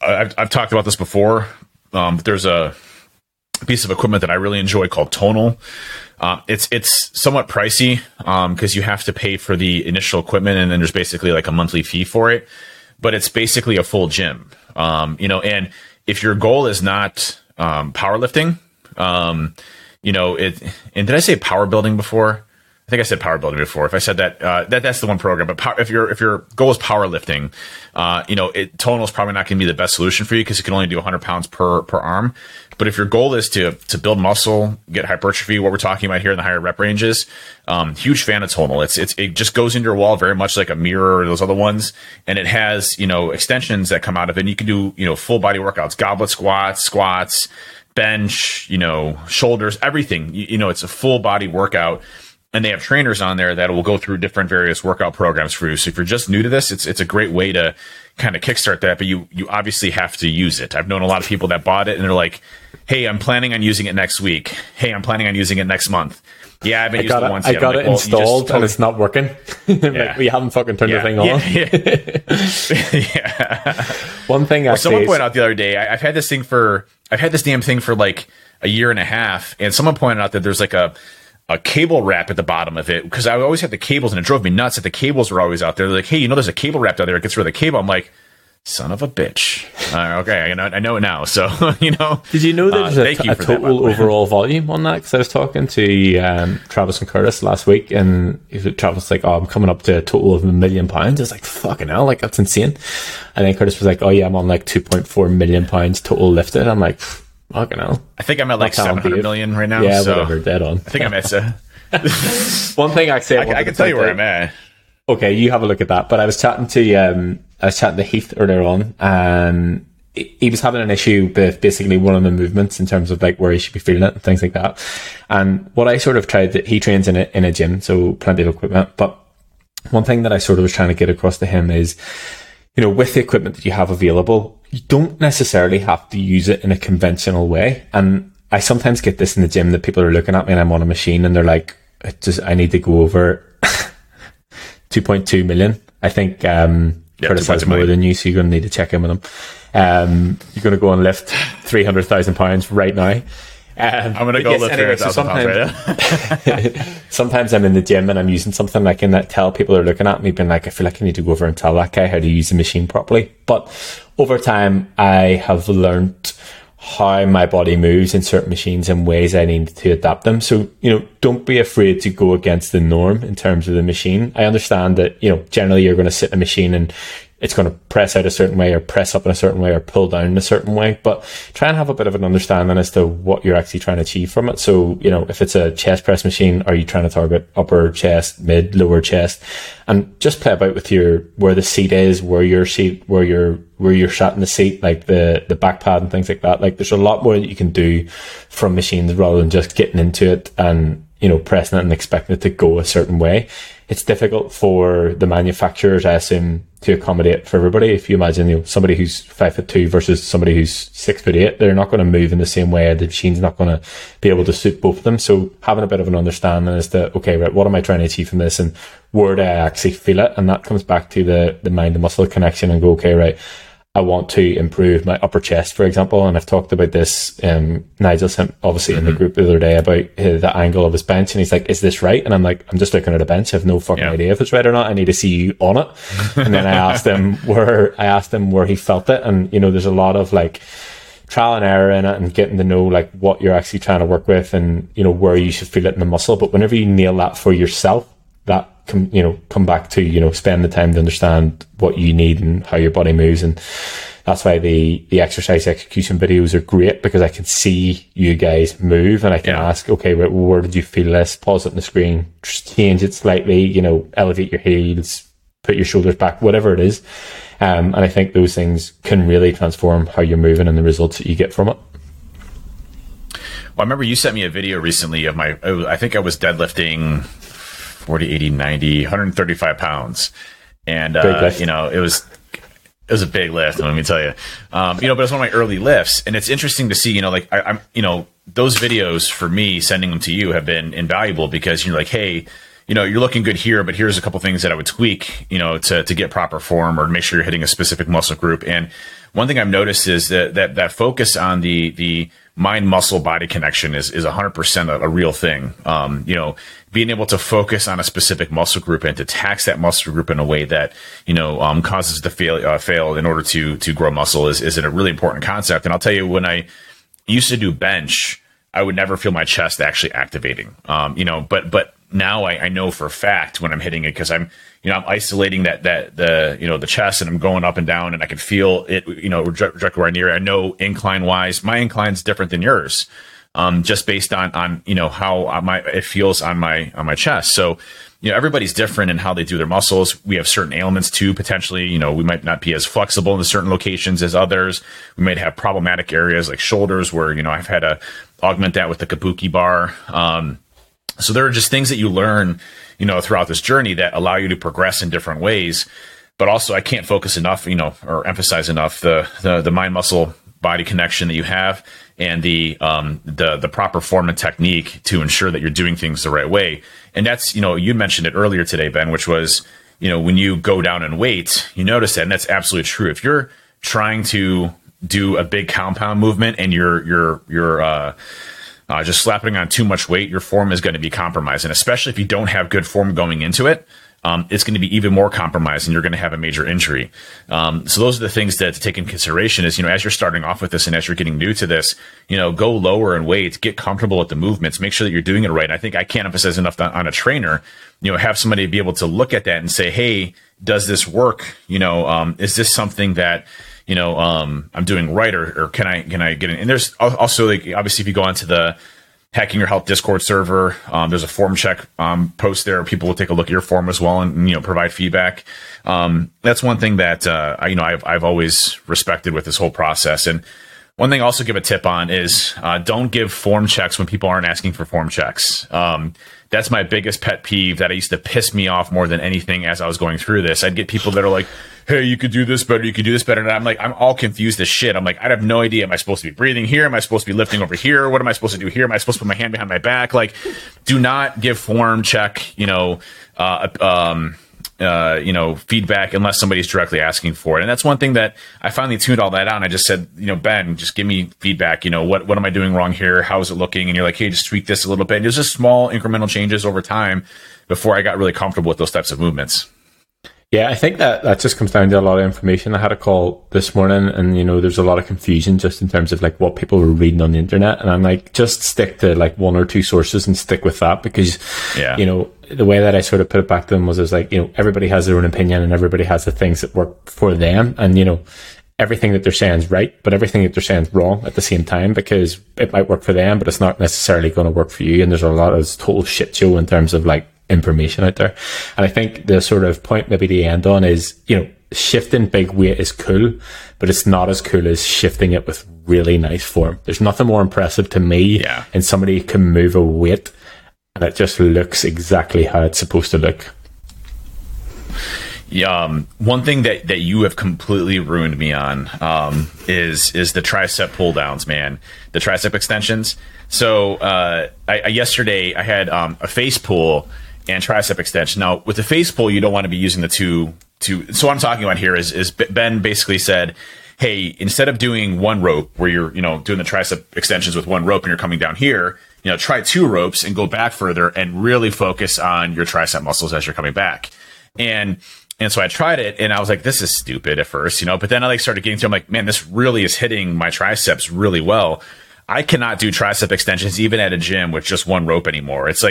talked about this before. But there's a piece of equipment that I really enjoy called Tonal. It's somewhat pricey because you have to pay for the initial equipment and then there's basically like a monthly fee for it. But it's basically a full gym, you know. And if your goal is not powerlifting, you know it. And did I say power building before? I think I said power building before. If I said that, that's the one program. But if your goal is powerlifting, you know, Tonal is probably not going to be the best solution for you because it can only do 100 pounds per arm. But if your goal is to build muscle, get hypertrophy, what we're talking about here in the higher rep ranges, huge fan of Tonal. It just goes into your wall very much like a mirror or those other ones, and it has, you know, extensions that come out of it. And you can do, you know, full body workouts, goblet squats, bench, you know, shoulders, everything. You know, it's a full body workout. And they have trainers on there that will go through different various workout programs for you. So if you're just new to this, it's a great way to kind of kickstart that. But you obviously have to use it. I've known a lot of people that bought it and they're like, "Hey, I'm planning on using it next week. Hey, I'm planning on using it next month. Yeah, I've been using it once. I got it installed and it's not working. Like, we haven't fucking turned the thing on." One thing someone pointed out the other day, I've had this damn thing for like a year and a half, and someone pointed out that there's like a cable wrap at the bottom of it, because I always had the cables and it drove me nuts that the cables were always out there. They're like, "Hey, you know, there's a cable wrapped out there. It gets rid of the cable." I'm like, son of a bitch. Okay, I know it now. So, you know. Did you know there's a total overall volume on that? Because I was talking to Travis and Curtis last week, and Travis was like, "Oh, I'm coming up to a total of £1 million. I was like, "Fucking hell, like that's insane." And then Curtis was like, "Oh yeah, I'm on like 2.4 million pounds total lifted." I'm like, fucking hell. I think I'm at like 700 million right now. Yeah, so whatever, dead on. I think I'm at one thing I say. I can tell you where I'm at. Okay, you have a look at that. But I was chatting to Heath earlier on, and he was having an issue with basically one of the movements in terms of like where he should be feeling it and things like that. And what I sort of tried, that he trains in a gym, so plenty of equipment. But one thing that I sort of was trying to get across to him is, you know, with the equipment that you have available, you don't necessarily have to use it in a conventional way. And I sometimes get this in the gym that people are looking at me and I'm on a machine and they're like, I need to go over 2.2 million. I think Curtis has more than you, so you're going to need to check in with him. You're going to go and lift 300,000 pounds right now. I'm going to go lift 300,000 pounds right now. Sometimes I'm in the gym and I'm using something like in that tell people are looking at me being like, I feel like I need to go over and tell that guy how to use the machine properly. But over time, I have learned how my body moves in certain machines and ways I need to adapt them. So, you know, don't be afraid to go against the norm in terms of the machine. I understand that, you know, generally you're going to sit in a machine and it's going to press out a certain way or press up in a certain way or pull down in a certain way, but try and have a bit of an understanding as to what you're actually trying to achieve from it. So, you know, if it's a chest press machine, are you trying to target upper chest, mid, lower chest? And just play about with where the seat is, where you're sat in the seat, like the back pad and things like that. Like there's a lot more that you can do from machines rather than just getting into it and, you know, pressing it and expecting it to go a certain way. It's difficult for the manufacturers, I assume, to accommodate for everybody. If you imagine, you know, somebody who's 5'2" versus somebody who's 6'8", they're not going to move in the same way. The machine's not going to be able to suit both of them. So having a bit of an understanding as to, okay, right, what am I trying to achieve from this and where do I actually feel it? And that comes back to the mind to muscle connection and go, okay, right, I want to improve my upper chest, for example. And I've talked about this, Nigel sent obviously in the group the other day about the angle of his bench. And he's like, "Is this right?" And I'm like, "I'm just looking at a bench. I have no fucking idea if it's right or not. I need to see you on it." And then I asked him where he felt it. And, you know, there's a lot of like trial and error in it and getting to know like what you're actually trying to work with and, you know, where you should feel it in the muscle. But whenever you nail that for yourself, that come back to, spend the time to understand what you need and how your body moves. And that's why the exercise execution videos are great, because I can see you guys move and I can ask, okay, where did you feel this? Pause it on the screen, change it slightly, elevate your heels, put your shoulders back, whatever it is. And I think those things can really transform how you're moving and the results that you get from it. Well, I remember you sent me a video recently of my, I think I was deadlifting 40, 80, 90, 135 pounds. And, it was a big lift, let me tell you. But it's one of my early lifts, and it's interesting to see, I'm those videos for me, sending them to you have been invaluable, because you're like, hey, you're looking good here, but here's a couple things that I would tweak, to get proper form or make sure you're hitting a specific muscle group. And one thing I've noticed is that focus on the mind, muscle, body connection is 100% a real thing. Being able to focus on a specific muscle group and to tax that muscle group in a way that, causes the fail in order to grow muscle is a really important concept. And I'll tell you, when I used to do bench, I would never feel my chest actually activating. But now I know for a fact when I'm hitting it, because I'm isolating the chest, and I'm going up and down, and I can feel it, directly right near. I know incline wise, my incline's different than yours, just based on how it feels on my chest. So, everybody's different in how they do their muscles. We have certain ailments too, potentially, we might not be as flexible in certain locations as others. We might have problematic areas like shoulders where, I've had to augment that with the Kabuki bar. So there are just things that you learn, throughout this journey that allow you to progress in different ways. But also, I can't focus enough, or emphasize enough the mind, muscle, body connection that you have, and the proper form and technique to ensure that you're doing things the right way. And that's, you mentioned it earlier today, Ben, which was, when you go down in weight, you notice that, and that's absolutely true. If you're trying to do a big compound movement and you're just slapping on too much weight, your form is going to be compromised. And especially if you don't have good form going into it, it's going to be even more compromised, and you're going to have a major injury. So those are the things that to take in consideration is, as you're starting off with this and as you're getting new to this, go lower in weight, get comfortable at the movements, make sure that you're doing it right. And I think I can't emphasize enough that on a trainer, have somebody be able to look at that and say, hey, does this work? Is this something that, I'm doing right, or can I get in? And there's also, obviously, if you go onto the Hacking Your Health Discord server, there's a form check post there. People will take a look at your form as well and, provide feedback. That's one thing that, I've always respected with this whole process. And one thing I also give a tip on is don't give form checks when people aren't asking for form checks. That's my biggest pet peeve that I used to piss me off more than anything as I was going through this. I'd get people that are like, hey, you could do this better, you could do this better. And I'm like, I'm all confused as shit. I'm like, I have no idea. Am I supposed to be breathing here? Am I supposed to be lifting over here? What am I supposed to do here? Am I supposed to put my hand behind my back? Like, do not give form check, feedback unless somebody's directly asking for it. And that's one thing that I finally tuned all that out. And I just said, Ben, just give me feedback. What am I doing wrong here? How is it looking? And you're like, hey, just tweak this a little bit. And it was just small incremental changes over time before I got really comfortable with those types of movements. Yeah, I think that just comes down to a lot of information. I had a call this morning, and, there's a lot of confusion just in terms of what people were reading on the internet. And I'm like, just stick to one or two sources and stick with that, because, the way that I sort of put it back to them was everybody has their own opinion and everybody has the things that work for them. And, everything that they're saying is right, but everything that they're saying is wrong at the same time, because it might work for them, but it's not necessarily going to work for you. And there's a lot of total shit show in terms of information out there. And I think the sort of point maybe to end on is, shifting big weight is cool, but it's not as cool as shifting it with really nice form. There's nothing more impressive to me and somebody can move a weight and it just looks exactly how it's supposed to look. Yeah, one thing that you have completely ruined me on is the tricep pull downs, man. The tricep extensions. So yesterday I had a face pull and tricep extension. Now, with the face pull, you don't want to be using the two. So what I'm talking about here is Ben basically said, hey, instead of doing one rope where you're, doing the tricep extensions with one rope and you're coming down here, try two ropes and go back further and really focus on your tricep muscles as you're coming back. And so I tried it and I was like, this is stupid at first, but then I started getting to, I'm like, man, this really is hitting my triceps really well. I cannot do tricep extensions even at a gym with just one rope anymore. It's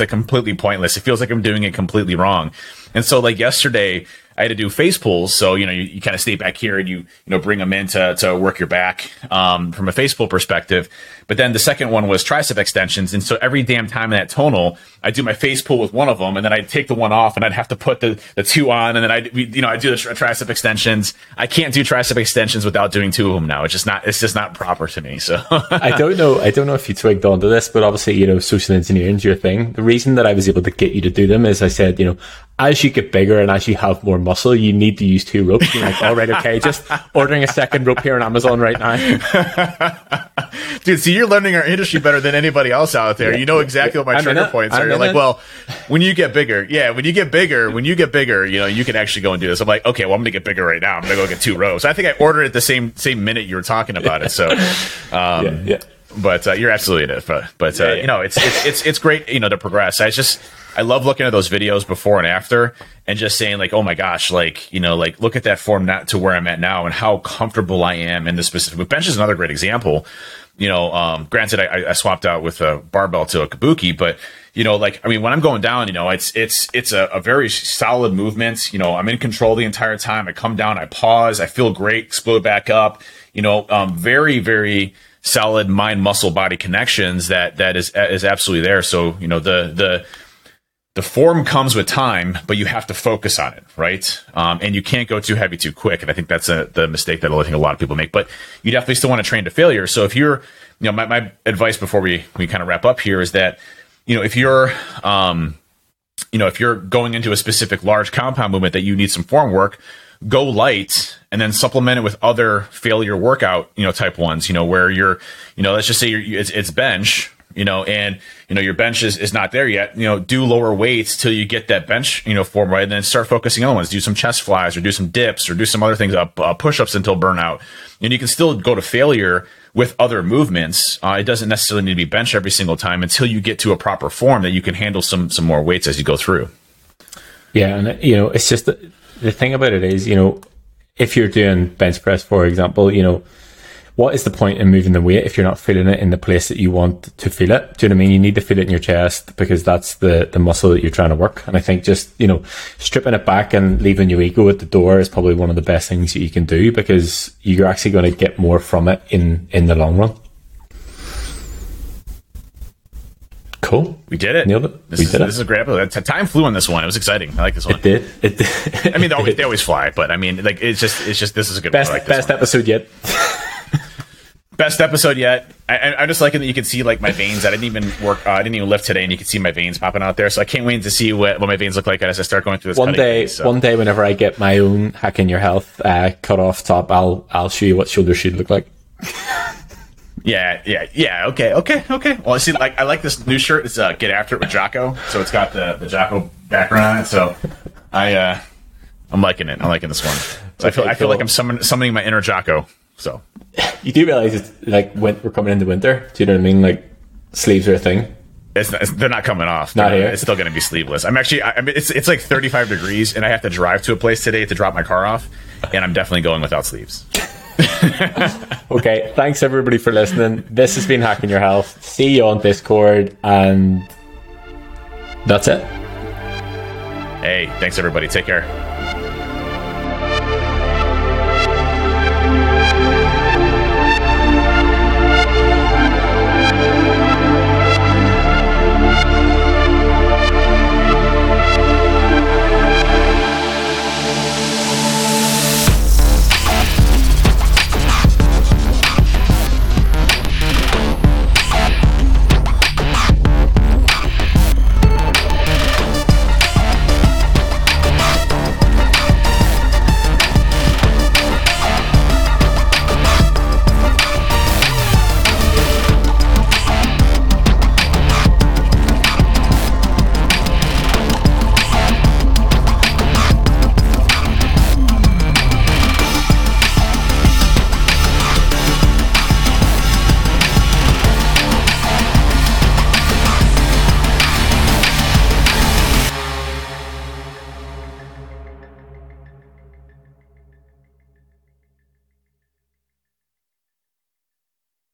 completely pointless. It feels like I'm doing it completely wrong. And so like yesterday I had to do face pulls. So, you know, you kind of stay back here and you bring them in to work your back, from a face pull perspective. But then the second one was tricep extensions. And so every damn time in that tonal, I do my face pull with one of them and then I'd take the one off and I'd have to put the two on. And then I do the tricep extensions. I can't do tricep extensions without doing two of them now. It's just not proper to me. So I don't know if you twigged onto this, but obviously, you know, social engineering is your thing. The reason that I was able to get you to do them is I said, you know, as you get bigger and as you have more muscle, you need to use two ropes. You're like, all right, okay, just ordering a second rope here on Amazon right now. Dude, so you're learning our industry better than anybody else out there. Yeah, you know exactly what my trigger points are. You're like, well, when you get bigger, you know, you can actually go and do this. I'm like, okay, well, I'm going to get bigger right now. I'm going to go get two ropes. I think I ordered it the same minute you were talking about it. So, But you're absolutely in it. But you know, it's great, you know, to progress. I love looking at those videos before and after and just saying like, oh my gosh, like, you know, like look at that form, not to where I'm at now and how comfortable I am in this specific bench is another great example. You know, granted, I swapped out with a barbell to a Kabuki, but you know, like, I mean, when I'm going down, you know, it's a very solid movement. You know, I'm in control the entire time. I come down, I pause, I feel great, explode back up, you know, very, very solid mind, muscle, body connections that is absolutely there. So, you know, the form comes with time, but you have to focus on it, right? And you can't go too heavy too quick. And I think that's the mistake that I think a lot of people make. But you definitely still want to train to failure. So if you're, you know, my advice before we kind of wrap up here is that, you know, if you're going into a specific large compound movement that you need some form work, go light and then supplement it with other failure workout, you know, type ones, you know, where you're, you know, let's just say it's bench. You know, and, you know, your bench is not there yet, you know, do lower weights till you get that bench, you know, form right. And then start focusing on ones, do some chest flies or do some dips or do some other things up, push-ups until burnout. And you can still go to failure with other movements. It doesn't necessarily need to be bench every single time until you get to a proper form that you can handle some more weights as you go through. Yeah. And, you know, it's just the thing about it is, you know, if you're doing bench press, for example, you know, what is the point in moving the weight if you're not feeling it in the place that you want to feel it? Do you know what I mean? You need to feel it in your chest because that's the muscle that you're trying to work. And I think just, you know, stripping it back and leaving your ego at the door is probably one of the best things that you can do because you're actually going to get more from it in the long run. Cool. We did it. Nailed it. This is a great episode. Time flew on this one. It was exciting. I like this one. It did. I mean, they always fly, but I mean, like, it's just, this is a good best, one. Like best one. Episode yet. Best episode yet. I'm just liking that you can see like my veins. I didn't even lift today, and you can see my veins popping out there. So I can't wait to see what my veins look like as I start going through this. One day, whenever I get my own Hacking Your Health cut off top, I'll show you what shoulder should look like. Yeah. Okay. Well, I see. Like I like this new shirt. It's Get After It with Jocko. So it's got the Jocko background on it. So I'm liking it. I'm liking this one. So I feel like I'm summoning my inner Jocko. So you do realize it's like we're coming into winter. Do you know what I mean? Like sleeves are a thing. They're not coming off. Not here. It's still going to be sleeveless. I'm actually. I mean, it's like 35 degrees, and I have to drive to a place today to drop my car off, and I'm definitely going without sleeves. Okay. Thanks everybody for listening. This has been Hacking Your Health. See you on Discord, and that's it. Hey, thanks everybody. Take care.